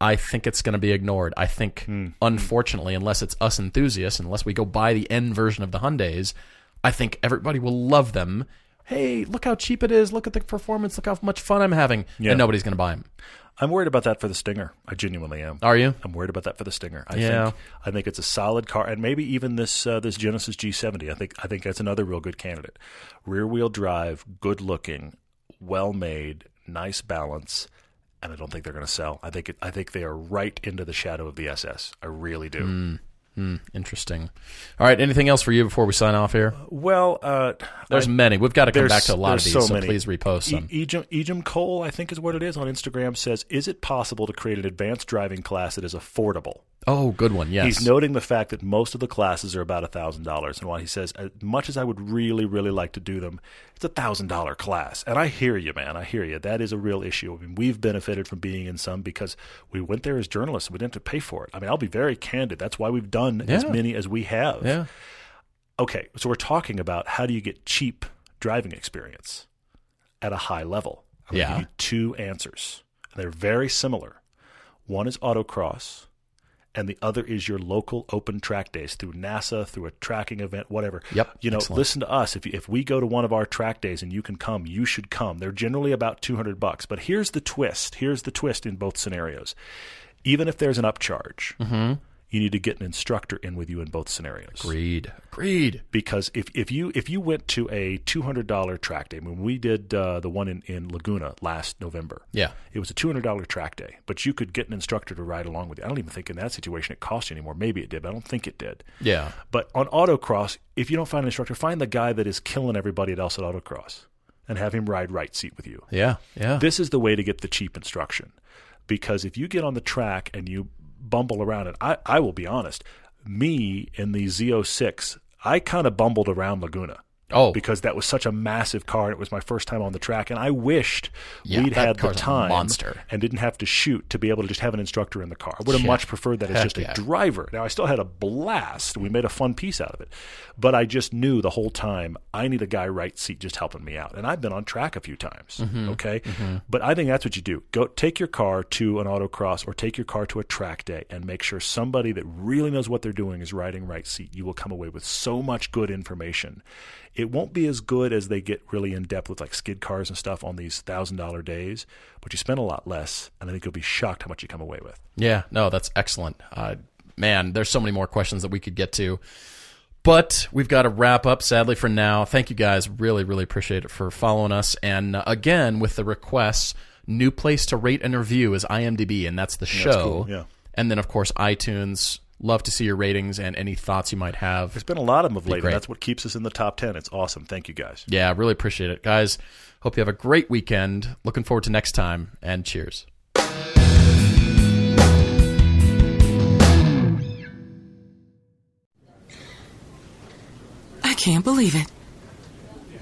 I think it's going to be ignored. I think, hmm. unfortunately, unless it's us enthusiasts, unless we go buy the N version of the Hyundais, I think everybody will love them. Hey, look how cheap it is. Look at the performance. Look how much fun I'm having. Yeah. And nobody's going to buy them. I'm worried about that for the Stinger. I genuinely am. Are you? I'm worried about that for the Stinger. I yeah. think I think it's a solid car, and maybe even this uh, this Genesis G seventy. I think I think that's another real good candidate. Rear wheel drive, good looking, well made, nice balance, and I don't think they're going to sell. I think it, I think they are right into the shadow of the S S. I really do. Mm. Hmm, interesting. All right, anything else for you before we sign off here? Well, uh, there's I, many. We've got to come back to a lot of these, so, so please repost them. E- Ejim, Ejim Cole, I think is what it is, on Instagram says, "Is it possible to create an advanced driving class that is affordable?" Oh, good one, yes. He's noting the fact that most of the classes are about one thousand dollars, and while he says, as much as I would really, really like to do them, it's a one thousand dollars class. And I hear you, man. I hear you. That is a real issue. I mean, we've benefited from being in some because we went there as journalists. We didn't have to pay for it. I mean, I'll be very candid. That's why we've done yeah. as many as we have. Yeah. Okay, so we're talking about how do you get cheap driving experience at a high level. I'm yeah. going to give you two answers. They're very similar. One is autocross. And the other is your local open track days through NASA, through a tracking event, whatever. Yep. You know, excellent. Listen to us. If you, if we go to one of our track days and you can come, you should come. They're generally about two hundred bucks. But here's the twist. Here's the twist in both scenarios. Even if there's an upcharge, mm-hmm. you need to get an instructor in with you in both scenarios. Agreed. Agreed. Because if, if you if you went to a two hundred dollars track day, when we did uh, the one in, in Laguna last November, yeah, it was a two hundred dollars track day, but you could get an instructor to ride along with you. I don't even think in that situation it cost you anymore. Maybe it did, but I don't think it did. Yeah. But on autocross, if you don't find an instructor, find the guy that is killing everybody else at autocross and have him ride right seat with you. Yeah, yeah. This is the way to get the cheap instruction, because if you get on the track and you bumble around, and I, I will be honest, me and the Z oh six, I kind of bumbled around Laguna. Oh, because that was such a massive car, and it was my first time on the track, and I wished yeah, we'd had the time and didn't have to shoot to be able to just have an instructor in the car. I would have yeah. much preferred that as Heck just yeah. a driver. Now, I still had a blast. We made a fun piece out of it. But I just knew the whole time, I need a guy right seat just helping me out. And I've been on track a few times, mm-hmm. okay? Mm-hmm. But I think that's what you do. Go take your car to an autocross or take your car to a track day and make sure somebody that really knows what they're doing is riding right seat. You will come away with so much good information. It won't be as good as they get really in-depth with like skid cars and stuff on these one thousand dollar days, but you spend a lot less, and I think you'll be shocked how much you come away with. Yeah, no, that's excellent. Uh, man, there's so many more questions that we could get to, but we've got to wrap up, sadly, for now. Thank you guys. Really, really appreciate it for following us. And uh, again, with the requests, new place to rate and review is I M D B, and that's the show. That's cool. Yeah. And then, of course, iTunes. Love to see your ratings and any thoughts you might have. There's been a lot of them of late, and that's what keeps us in the top ten. It's awesome. Thank you, guys. Yeah, really appreciate it. Guys, hope you have a great weekend. Looking forward to next time, and cheers. I can't believe it.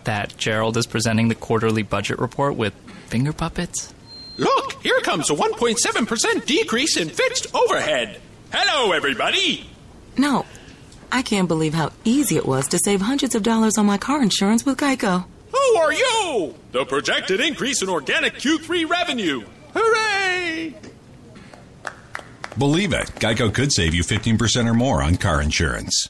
That Gerald is presenting the quarterly budget report with finger puppets? Look, here comes a one point seven percent decrease in fixed overhead. Hello, everybody! No, I can't believe how easy it was to save hundreds of dollars on my car insurance with Geico. Who are you? The projected increase in organic Q three revenue. Hooray! Believe it, Geico could save you fifteen percent or more on car insurance.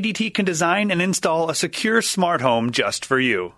D T can design and install a secure smart home just for you.